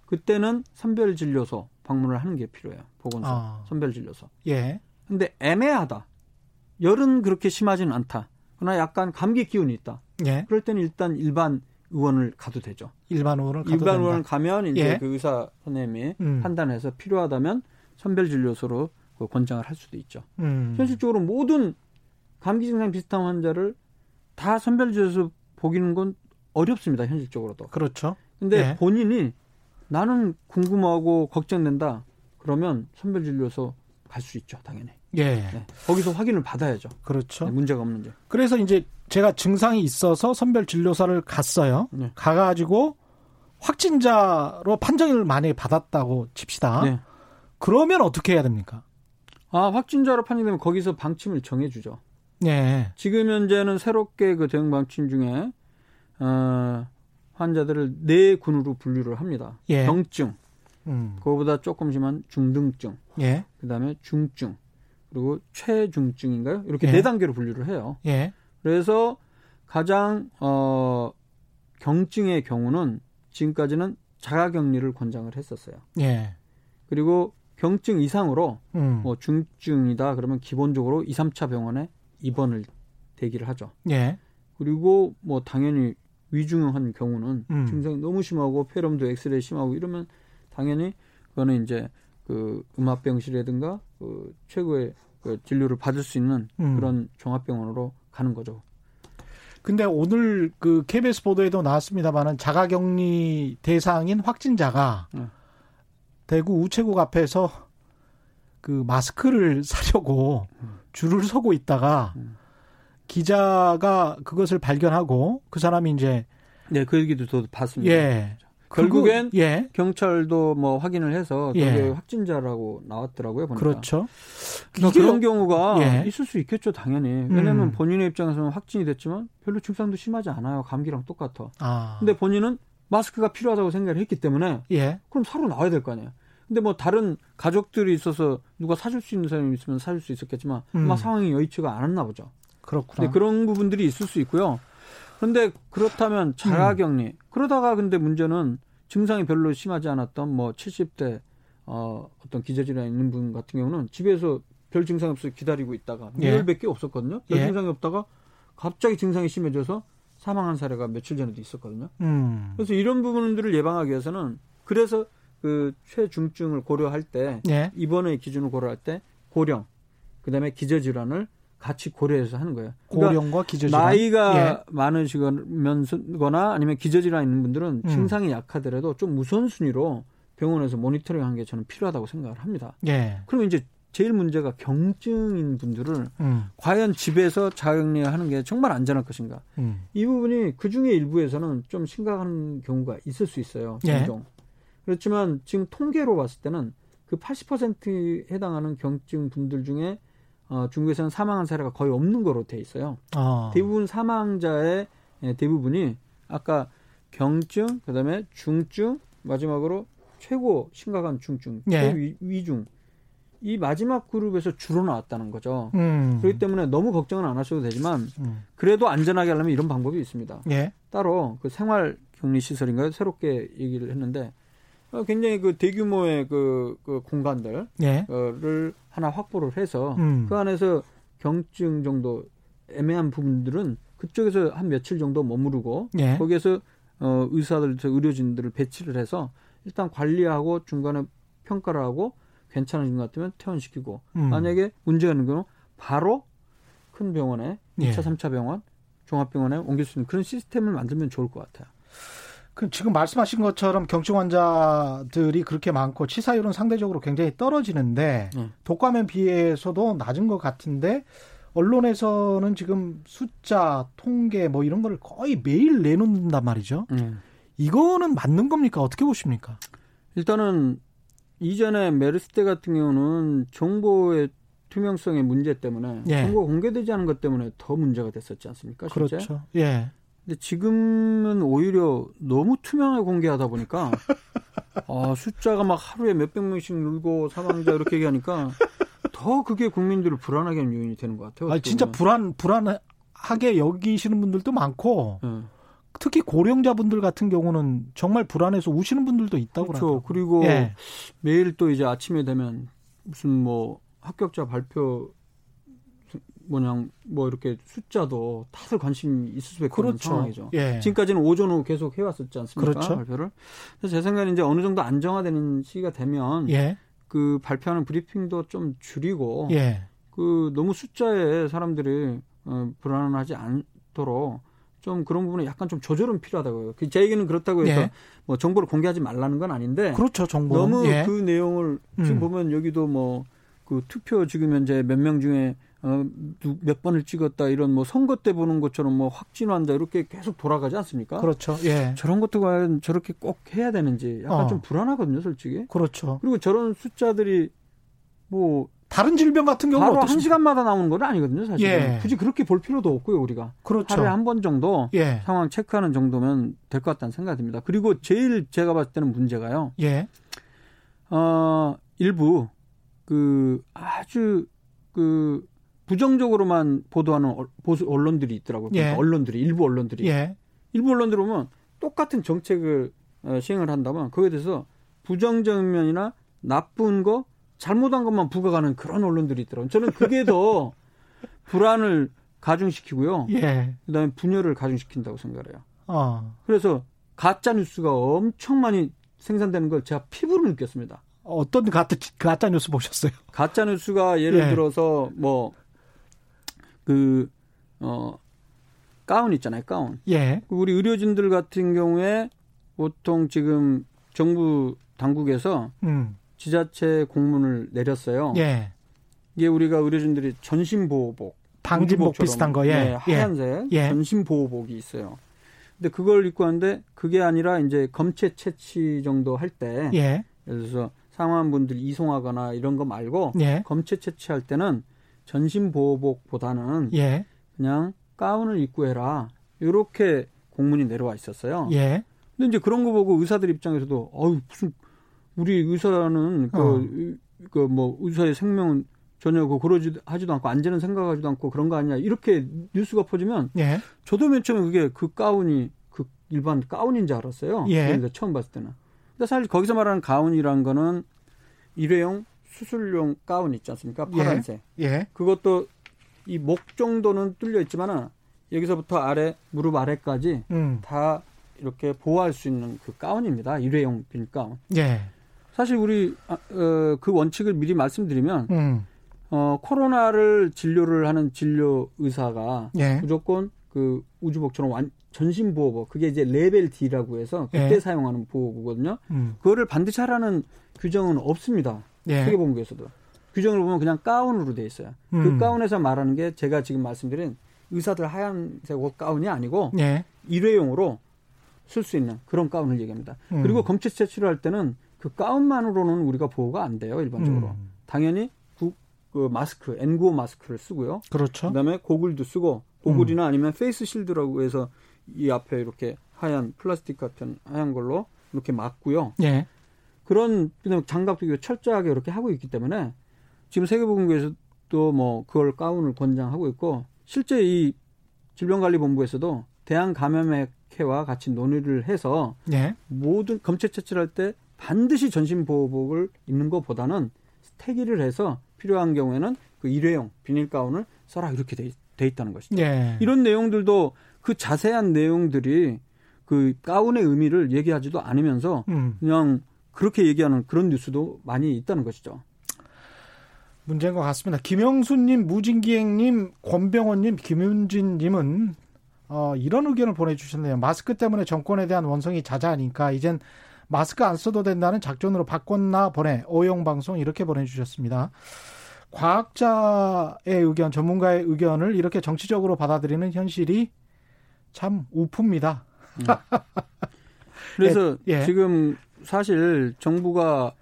그때는 선별진료소 방문을 하는 게 필요해요. 보건소, 선별진료소. 근데 애매하다. 열은 그렇게 심하지는 않다. 그러나 약간 감기 기운이 있다. 그럴 때는 일단 일반 의원을 가도 되죠. 일반 의원을 가면 이제 그 의사 선생님이 판단해서 필요하다면 선별진료소로 권장을 할 수도 있죠. 현실적으로 모든 감기 증상 비슷한 환자를 다 선별진료소 보기는 건 어렵습니다. 현실적으로도. 그렇죠. 근데 본인이 나는 궁금하고 걱정된다. 그러면 선별진료소 갈 수 있죠. 당연히. 거기서 확인을 받아야죠. 그렇죠. 문제가 없는지. 그래서 이제 제가 증상이 있어서 선별 진료사를 갔어요. 가가지고 확진자로 판정을 만약에 받았다고 칩시다. 그러면 어떻게 해야 됩니까? 확진자로 판정되면 거기서 방침을 정해주죠. 지금 현재는 새롭게 그 대응 방침 중에 환자들을 4군으로 분류를 합니다. 경증, 그거보다 조금 심한 중등증, 그다음에 중증. 그리고 최중증인가요? 이렇게 4단계로 분류를 해요. 그래서 가장 경증의 경우는 지금까지는 자가격리를 권장을 했었어요. 그리고 경증 이상으로 뭐 중증이다 그러면 기본적으로 2, 3차 병원에 입원을 대기를 하죠. 그리고 뭐 당연히 위중한 경우는 증상이 너무 심하고 폐렴도 엑스레이 심하고 이러면 당연히 그거는 이제 그 음압병실이라든가 그 최고의 그 진료를 받을 수 있는 그런 종합병원으로 가는 거죠. 근데 오늘 그 KBS 보도에도 나왔습니다만은 자가격리 대상인 확진자가 대구 우체국 앞에서 그 마스크를 사려고 줄을 서고 있다가 기자가 그것을 발견하고 그 사람이 이제 그 얘기도 저도 봤습니다. 결국엔 경찰도 뭐 확인을 해서 그게 확진자라고 나왔더라고요. 보니까. 그렇죠. 그런 경우가 있을 수 있겠죠. 당연히. 왜냐하면 본인의 입장에서는 확진이 됐지만 별로 증상도 심하지 않아요. 감기랑 똑같아. 근데 본인은 마스크가 필요하다고 생각을 했기 때문에 그럼 사러 나와야 될 거 아니에요. 근데 뭐 다른 가족들이 있어서 누가 사줄 수 있는 사람이 있으면 사줄 수 있었겠지만 아마 상황이 여의치가 않았나 보죠. 그렇구나. 근데 그런 부분들이 있을 수 있고요. 근데 그렇다면 자가격리. 그러다가 근데 문제는 증상이 별로 심하지 않았던 뭐 70대 어떤 기저질환 있는 분 같은 경우는 집에서 별 증상이 없어서 기다리고 있다가 열몇 개 없었거든요. 별 증상이 없다가 갑자기 증상이 심해져서 사망한 사례가 며칠 전에도 있었거든요. 그래서 이런 부분들을 예방하기 위해서는 그래서 그 최중증을 고려할 때 입원의 기준을 고려할 때 고령, 그다음에 기저질환을 같이 고려해서 하는 거예요. 그러니까 고령과 기저질환. 나이가 예. 많으시거나 아니면 기저질환 있는 분들은 증상이 약하더라도 좀 우선순위로 병원에서 모니터링하는 게 저는 필요하다고 생각을 합니다. 예. 그럼 이제 제일 문제가 경증인 분들을 과연 집에서 자가격리하는 게 정말 안전할 것인가. 이 부분이 그중에 일부에서는 좀 심각한 경우가 있을 수 있어요. 종종. 예. 그렇지만 지금 통계로 봤을 때는 그 80%에 해당하는 경증 분들 중에 중국에서는 사망한 사례가 거의 없는 거로 돼 있어요. 아. 대부분 사망자의 대부분이 아까 경증, 그다음에 중증, 마지막으로 최고 심각한 중증, 예. 위중. 이 마지막 그룹에서 주로 나왔다는 거죠. 그렇기 때문에 너무 걱정은 안 하셔도 되지만 그래도 안전하게 하려면 이런 방법이 있습니다. 예. 따로 그 생활격리시설인가요? 새롭게 얘기를 했는데 굉장히 그 대규모의 그 공간들을 예. 하나 확보를 해서 그 안에서 경증 정도 애매한 부분들은 그쪽에서 한 며칠 정도 머무르고 예. 거기에서 의사들, 의료진들을 배치를 해서 일단 관리하고 중간에 평가를 하고 괜찮은 것 같으면 퇴원시키고 만약에 문제가 있는 경우 바로 큰 병원에 2차, 예. 3차 병원, 종합병원에 옮길 수 있는 그런 시스템을 만들면 좋을 것 같아요. 그럼 지금 말씀하신 것처럼 경증 환자들이 그렇게 많고 치사율은 상대적으로 굉장히 떨어지는데 독감에 비해서도 낮은 것 같은데 언론에서는 지금 숫자, 통계 뭐 이런 걸 거의 매일 내놓는단 말이죠. 이거는 맞는 겁니까? 어떻게 보십니까? 일단은 이전에 메르스 때 같은 경우는 정보의 투명성의 문제 때문에 예. 정보가 공개되지 않은 것 때문에 더 문제가 됐었지 않습니까? 실제? 그렇죠. 예. 근데 지금은 오히려 너무 투명하게 공개하다 보니까 숫자가 막 하루에 몇백 명씩 늘고 사망자 이렇게 얘기하니까 더 그게 국민들을 불안하게 하는 요인이 되는 것 같아요. 아니, 진짜 불안하게 여기시는 분들도 많고 특히 고령자분들 같은 경우는 정말 불안해서 우시는 분들도 있다고 그러죠. 그렇죠. 그리고 예. 매일 또 이제 아침에 되면 무슨 뭐 합격자 발표 이렇게 숫자도 다들 관심이 있을 수밖에 없는 그렇죠. 상황이죠. 예. 지금까지는 오전 오후 계속 해왔었지 않습니까? 그렇죠. 발표를. 그래서 제 생각에는 이제 어느 정도 안정화되는 시기가 되면 예. 그 발표하는 브리핑도 좀 줄이고 예. 그 너무 숫자에 사람들이 불안하지 않도록 좀 그런 부분에 약간 좀 조절은 필요하다고요. 제 얘기는 그렇다고 해서 예. 뭐 정보를 공개하지 말라는 건 아닌데. 그렇죠, 정보. 너무 예. 그 내용을 지금 보면 여기도 뭐 그 투표 지금 현재 몇 명 중에 몇 번을 찍었다 이런 뭐 선거 때 보는 것처럼 뭐 확진 환자 이렇게 계속 돌아가지 않습니까? 그렇죠. 예. 저런 것도 과연 저렇게 꼭 해야 되는지 약간 좀 불안하거든요, 솔직히. 그렇죠. 그리고 저런 숫자들이 뭐 다른 질병 같은 경우는 바로 한 시간마다 나오는 건 아니거든요, 사실은. 예. 굳이 그렇게 볼 필요도 없고요, 우리가. 그렇죠. 하루에 한 번 정도 예. 상황 체크하는 정도면 될 것 같다는 생각이 듭니다. 그리고 제일 제가 봤을 때는 문제가요. 예. 일부 그 아주 그 부정적으로만 보도하는 보수 언론들이 있더라고요. 그러니까 예. 일부 언론들이. 예. 일부 언론들 보면 똑같은 정책을 시행을 한다면 거기에 대해서 부정적인 면이나 나쁜 거, 잘못한 것만 부각하는 그런 언론들이 있더라고요. 저는 그게 더 불안을 가중시키고요. 예. 그다음에 분열을 가중시킨다고 생각해요. 그래서 가짜 뉴스가 엄청 많이 생산되는 걸 제가 피부로 느꼈습니다. 어떤 가짜 뉴스 보셨어요? 가짜 뉴스가 예를 예. 들어서 뭐 가운 있잖아요, 가운. 예. 우리 의료진들 같은 경우에 보통 지금 정부 당국에서 지자체 공문을 내렸어요. 예. 이게 우리가 의료진들이 전신보호복. 방진복 비슷한 거예요. 예. 하얀색 예. 전신보호복이 있어요. 근데 그걸 입고 하는데 그게 아니라 이제 검체 채취 정도 할 때. 예. 예를 들어서 상환분들 이송하거나 이런 거 말고 예. 검체 채취할 때는 전신보호복보다는 예. 그냥 가운을 입고 해라. 이렇게 공문이 내려와 있었어요. 예. 근데 이제 그런 거 보고 의사들 입장에서도 무슨 우리 의사는 의사의 생명은 전혀 그러지도 않고 안전은 생각하지도 않고 그런 거 아니냐 이렇게 뉴스가 퍼지면 예. 저도 맨 처음에 그게 그 가운이 그 일반 가운인 줄 알았어요. 예. 그러니까 처음 봤을 때는. 근데 사실 거기서 말하는 가운이란 거는 일회용 수술용 가운 있지 않습니까? 파란색. 예. 예. 그것도 이 목 정도는 뚫려 있지만은 여기서부터 아래 무릎 아래까지 다 이렇게 보호할 수 있는 그 가운입니다. 일회용 빈 가운. 예. 사실 우리 그 원칙을 미리 말씀드리면 코로나를 진료를 하는 진료 의사가 예. 무조건 그 우주복처럼 전신 보호복, 그게 이제 레벨 D라고 해서 그때 예. 사용하는 보호구거든요. 그거를 반드시 하라는 규정은 없습니다. 예. 세계보건국에서도. 규정을 보면 그냥 가운으로 돼 있어요. 그 가운에서 말하는 게 제가 지금 말씀드린 의사들 하얀색 옷 가운이 아니고 예. 일회용으로 쓸 수 있는 그런 가운을 얘기합니다. 그리고 검체체 치료할 때는 그 가운만으로는 우리가 보호가 안 돼요. 일반적으로. 당연히 그 마스크, N95 마스크를 쓰고요. 그렇죠. 그다음에 고글도 쓰고 고글이나 아니면 페이스 실드라고 해서 이 앞에 이렇게 하얀 플라스틱 같은 하얀 걸로 이렇게 막고요. 예. 그런 장갑도 철저하게 이렇게 하고 있기 때문에 지금 세계보건국에서도 뭐 그걸 가운을 권장하고 있고 실제 이 질병관리본부에서도 대한감염학회와 같이 논의를 해서 예. 모든 검체 채취를 할 때 반드시 전신보호복을 입는 것보다는 태기를 해서 필요한 경우에는 그 일회용 비닐가운을 써라 이렇게 돼 있다는 것이죠. 예. 이런 내용들도 그 자세한 내용들이 그 가운의 의미를 얘기하지도 않으면서 그냥 그렇게 얘기하는 그런 뉴스도 많이 있다는 것이죠. 문제인 것 같습니다. 김영수님, 무진기행님, 권병원님, 김윤진님은 이런 의견을 보내주셨네요. 마스크 때문에 정권에 대한 원성이 자자하니까 이젠 마스크 안 써도 된다는 작전으로 바꿨나 보네. 오용방송 이렇게 보내주셨습니다. 과학자의 의견, 전문가의 의견을 이렇게 정치적으로 받아들이는 현실이 참 우프입니다. 그래서 예. 지금 사실 정부가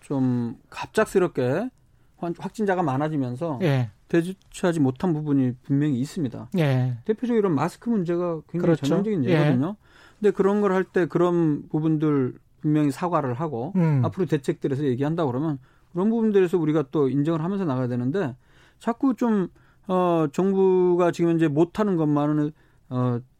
좀 갑작스럽게 확진자가 많아지면서 예. 대처하지 못한 부분이 분명히 있습니다. 예. 대표적으로 이런 마스크 문제가 굉장히 그렇죠. 전형적인 얘기거든요. 예. 근데 그런 걸 할 때 그런 부분들 분명히 사과를 하고 앞으로 대책들에서 얘기한다 그러면 그런 부분들에서 우리가 또 인정을 하면서 나가야 되는데 자꾸 좀 정부가 지금 현재 못하는 것만은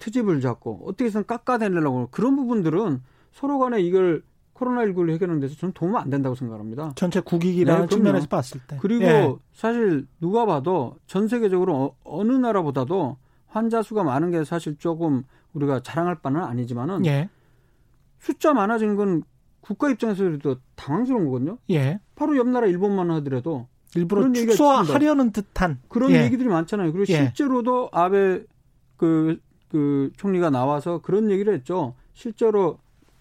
트집을 잡고 어떻게 해서는 깎아내려고 그런 부분들은 서로 간에 이걸 코로나19를 해결하는 데서 저는 도움은 안 된다고 생각합니다. 전체 국익이라는 측면에서 봤을 때. 그리고 예. 사실 누가 봐도 전 세계적으로 어느 나라보다도 환자 수가 많은 게 사실 조금 우리가 자랑할 바는 아니지만은 예. 숫자 많아지는 건 국가 입장에서도 당황스러운 거거든요. 예. 바로 옆 나라 일본만 하더라도 일부러 축소하려는 듯한 그런 예. 얘기들이 많잖아요. 그리고 예. 실제로도 아베 그 총리가 나와서 그런 얘기를 했죠. 실제로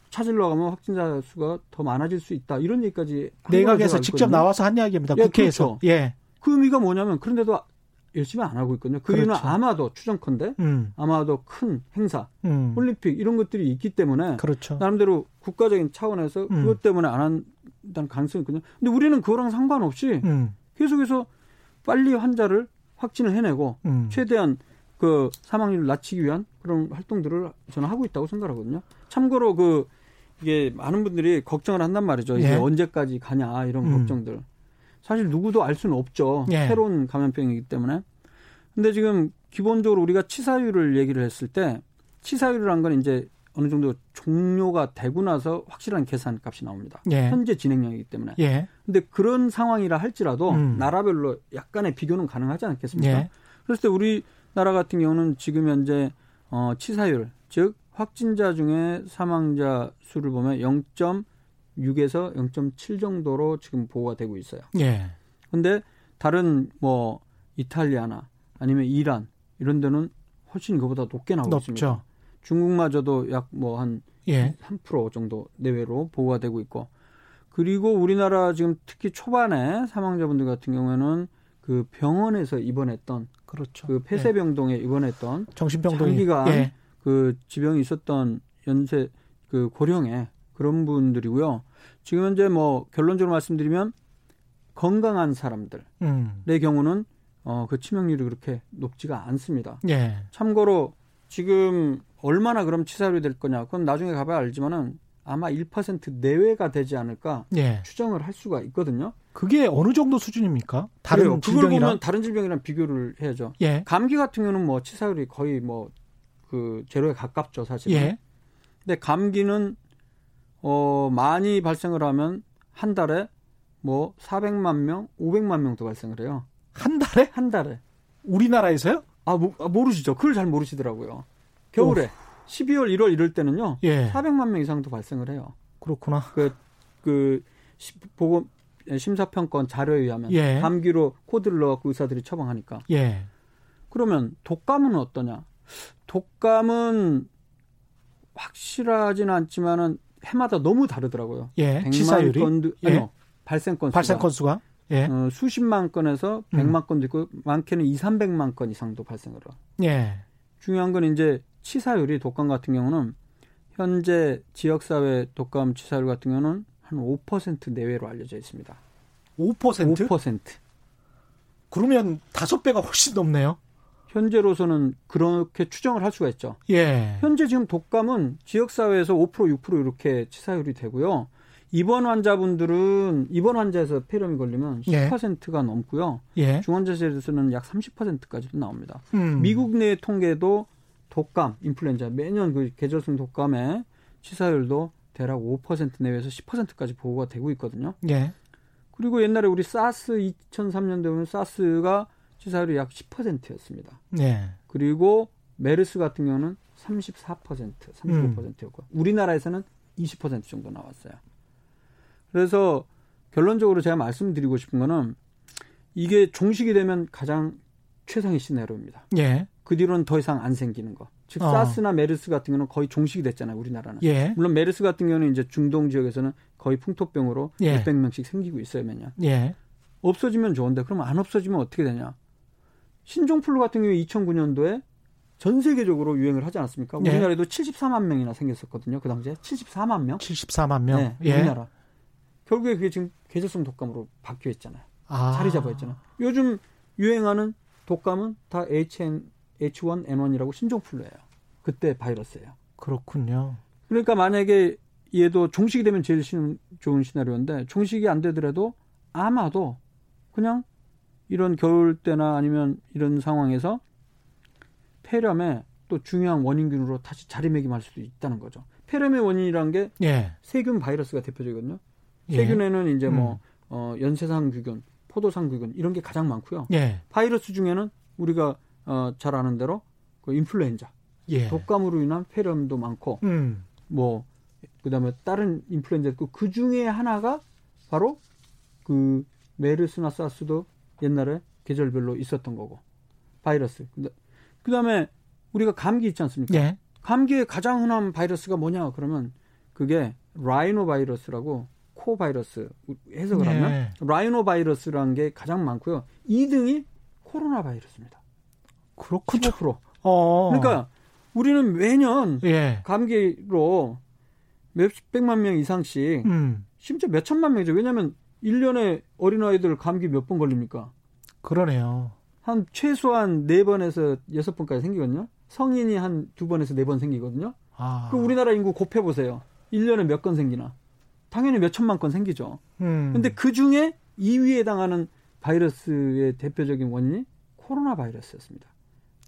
찾으러 가면 확진자 수가 더 많아질 수 있다. 이런 얘기까지 내각에서 직접 나와서 한 이야기입니다. 예, 국회에서. 그렇죠. 예. 그 의미가 뭐냐면 그런데도 열심히 안 하고 있거든요. 그 그렇죠. 이유는 아마도 추정컨대 아마도 큰 행사, 올림픽 이런 것들이 있기 때문에 그렇죠. 나름대로 국가적인 차원에서 그것 때문에 안 한다는 가능성이 있거든요. 근데 우리는 그거랑 상관없이 계속해서 빨리 환자를 확진을 해내고 최대한 그 사망률을 낮추기 위한 그런 활동들을 저는 하고 있다고 생각하거든요. 참고로 그 이게 많은 분들이 걱정을 한단 말이죠. 이게 예. 언제까지 가냐 이런 걱정들. 사실 누구도 알 수는 없죠. 예. 새로운 감염병이기 때문에. 근데 지금 기본적으로 우리가 치사율을 얘기를 했을 때 치사율이란 건 이제 어느 정도 종료가 되고 나서 확실한 계산값이 나옵니다. 예. 현재 진행형이기 때문에. 예. 근데 그런 상황이라 할지라도 나라별로 약간의 비교는 가능하지 않겠습니까? 예. 그랬을 때 우리나라 같은 경우는 지금 현재 치사율, 즉 확진자 중에 사망자 수를 보면 0.6에서 0.7 정도로 지금 보호가 되고 있어요. 예. 근데 다른 뭐 이탈리아나 아니면 이란 이런 데는 훨씬 그보다 높게 나오고 높죠. 있습니다. 중국마저도 약 뭐 한 예. 3% 정도 내외로 보호가 되고 있고 그리고 우리나라 지금 특히 초반에 사망자분들 같은 경우에는 그 병원에서 입원했던 그렇죠. 그 폐쇄병동에 예. 입원했던 정신병동이 장기간 예. 그 지병이 있었던 연세 그 고령에 그런 분들이고요. 지금 현재 뭐 결론적으로 말씀드리면 건강한 사람들의 경우는 그 치명률이 그렇게 높지가 않습니다. 예. 참고로 지금 얼마나 그럼 치사율이 될 거냐. 그건 나중에 가봐야 알지만은 아마 1% 내외가 되지 않을까 예. 추정을 할 수가 있거든요. 그게 어느 정도 수준입니까? 다른 그래요. 질병이랑. 그걸 보면 다른 질병이랑 비교를 해야죠. 예. 감기 같은 경우는 뭐 치사율이 거의 뭐 그 제로에 가깝죠, 사실은. 예. 근데 감기는 많이 발생을 하면 한 달에 뭐 400만 명, 500만 명도 발생을 해요. 한 달에? 한 달에. 우리나라에서요? 모르시죠. 그걸 잘 모르시더라고요. 겨울에 12월, 1월 이럴 때는요. 예. 400만 명 이상도 발생을 해요. 그렇구나. 그 보건 심사평가원 자료에 의하면 예. 감기로 코드를 넣어서 의사들이 처방하니까. 예. 그러면 독감은 어떠냐? 독감은 확실하진 않지만은 해마다 너무 다르더라고요. 예. 100만 건도 예. 아니요. 발생 건수가 예. 수십만 건에서 100만 건도 있고 많게는 2, 300만 건 이상도 발생을 해요. 예. 중요한 건 이제 치사율이 독감 같은 경우는 현재 지역사회 독감 치사율 같은 경우는 한 5% 내외로 알려져 있습니다. 5%? 5%. 그러면 5배가 훨씬 넘네요. 현재로서는 그렇게 추정을 할 수가 있죠. 예. 현재 지금 독감은 지역사회에서 5%, 6% 이렇게 치사율이 되고요. 입원 환자분들은 입원 환자에서 폐렴이 걸리면 10%가 예. 넘고요. 예. 중환자실에서는 약 30%까지도 나옵니다. 미국 내 통계도 독감, 인플루엔자 매년 그 계절성 독감의 치사율도 대략 5% 내외에서 10%까지 보고가 되고 있거든요. 예. 그리고 옛날에 우리 사스 2003년도에 보면 사스가 치사율이 약 10%였습니다. 예. 그리고 메르스 같은 경우는 34%, 35%였고 우리나라에서는 20% 정도 나왔어요. 그래서 결론적으로 제가 말씀드리고 싶은 거는 이게 종식이 되면 가장 최상의 시나리오입니다. 예. 그 뒤로는 더 이상 안 생기는 거. 즉 사스나 메르스 같은 경우는 거의 종식이 됐잖아요. 우리나라는. 예. 물론 메르스 같은 경우는 이제 중동 지역에서는 거의 풍토병으로 예. 600명씩 생기고 있어요. 매년. 예. 없어지면 좋은데 그럼 안 없어지면 어떻게 되냐. 신종플루 같은 경우에 2009년도에 전 세계적으로 유행을 하지 않았습니까? 우리나라에도 예. 74만 명이나 생겼었거든요. 그 당시에 74만 명. 74만 명. 네, 예. 우리나라. 결국에 그게 지금 계절성 독감으로 바뀌어 있잖아요. 자리 잡아 있잖아요. 요즘 유행하는 독감은 다 H1N1이라고 신종플루예요. 그때 바이러스예요. 그렇군요. 그러니까 만약에 얘도 종식이 되면 제일 좋은 시나리오인데 종식이 안 되더라도 아마도 그냥 이런 겨울 때나 아니면 이런 상황에서 폐렴의 또 중요한 원인균으로 다시 자리매김할 수도 있다는 거죠. 폐렴의 원인이란 게 예. 세균 바이러스가 대표적이거든요. 예. 세균에는 이제 연쇄상균, 포도상균 이런 게 가장 많고요. 예. 바이러스 중에는 우리가 잘 아는 대로 그 인플루엔자, 예. 독감으로 인한 폐렴도 많고, 뭐 그다음에 다른 인플루엔자 있고 그 중에 하나가 바로 그 메르스나 사스도 옛날에 계절별로 있었던 거고 바이러스. 그다음에 우리가 감기 있지 않습니까? 예. 감기의 가장 흔한 바이러스가 뭐냐? 그러면 그게 라이노 바이러스라고. 코 바이러스 해석을 예. 하면 라이노 바이러스라는 게 가장 많고요. 2등이 코로나 바이러스입니다. 그렇군요. 15%. 그러니까 우리는 매년 예. 감기로 몇백만 명 이상씩 심지어 몇천만 명이죠. 왜냐하면 1년에 어린아이들 감기 몇 번 걸립니까? 그러네요. 한 최소한 4번에서 6번까지 생기거든요. 성인이 한 2번에서 4번 생기거든요. 그럼 우리나라 인구 곱해보세요. 1년에 몇 건 생기나. 당연히 몇 천만 건 생기죠. 그런데 그중에 2위에 해당하는 바이러스의 대표적인 원인이 코로나 바이러스였습니다.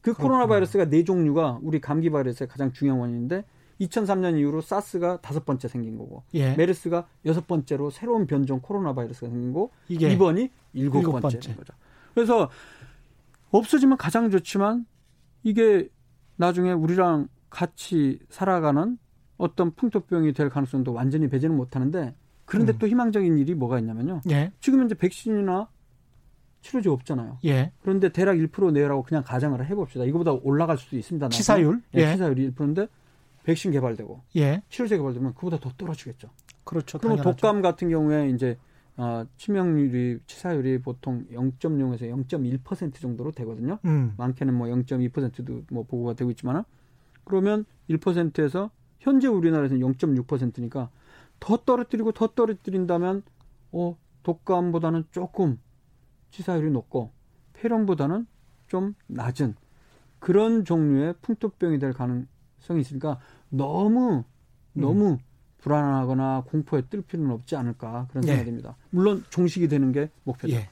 그 코로나 바이러스가 4종류가 우리 감기 바이러스의 가장 중요한 원인인데 2003년 이후로 사스가 5번째 생긴 거고 예. 메르스가 6번째로 새로운 변종 코로나 바이러스가 생긴 거고 이번이 7번째인 거죠. 그래서 없어지면 가장 좋지만 이게 나중에 우리랑 같이 살아가는 어떤 풍토병이 될 가능성도 완전히 배제는 못하는데 그런데 또 희망적인 일이 뭐가 있냐면요. 예. 지금 이제 백신이나 치료제 없잖아요. 예. 그런데 대략 1% 내외라고 그냥 가정을 해봅시다. 이거보다 올라갈 수도 있습니다. 치사율? 예. 치사율이 1%인데 백신 개발되고 예. 치료제 개발되면 그보다 더 떨어지겠죠. 그렇죠. 그럼 독감 같은 경우에 이제 치명률이 치사율이 보통 0.0에서 0.1% 정도로 되거든요. 많게는 뭐 0.2%도 뭐 보고가 되고 있지만 그러면 1%에서 현재 우리나라에서는 0.6%니까 더 떨어뜨리고 더 떨어뜨린다면 독감보다는 조금 치사율이 높고 폐렴보다는 좀 낮은 그런 종류의 풍토병이 될 가능성이 있으니까 너무 불안하거나 공포에 뜰 필요는 없지 않을까 그런 생각이 듭니다. 물론 종식이 되는 게 목표죠. 예.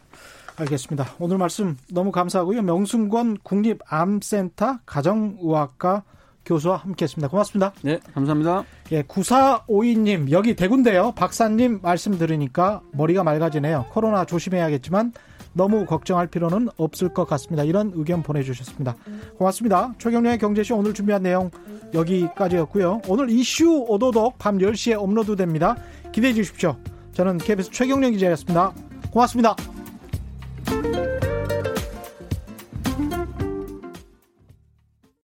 알겠습니다. 오늘 말씀 너무 감사하고요. 명승권 국립암센터 가정의학과 교수와 함께했습니다. 고맙습니다. 네, 감사합니다. 예, 9452님 여기 대구인데요. 박사님 말씀 들으니까 머리가 맑아지네요. 코로나 조심해야겠지만 너무 걱정할 필요는 없을 것 같습니다. 이런 의견 보내주셨습니다. 고맙습니다. 최경련의 경제쇼 오늘 준비한 내용 여기까지였고요. 오늘 이슈 오도독 밤 10시에 업로드됩니다. 기대해 주십시오. 저는 KBS 최경련 기자였습니다. 고맙습니다.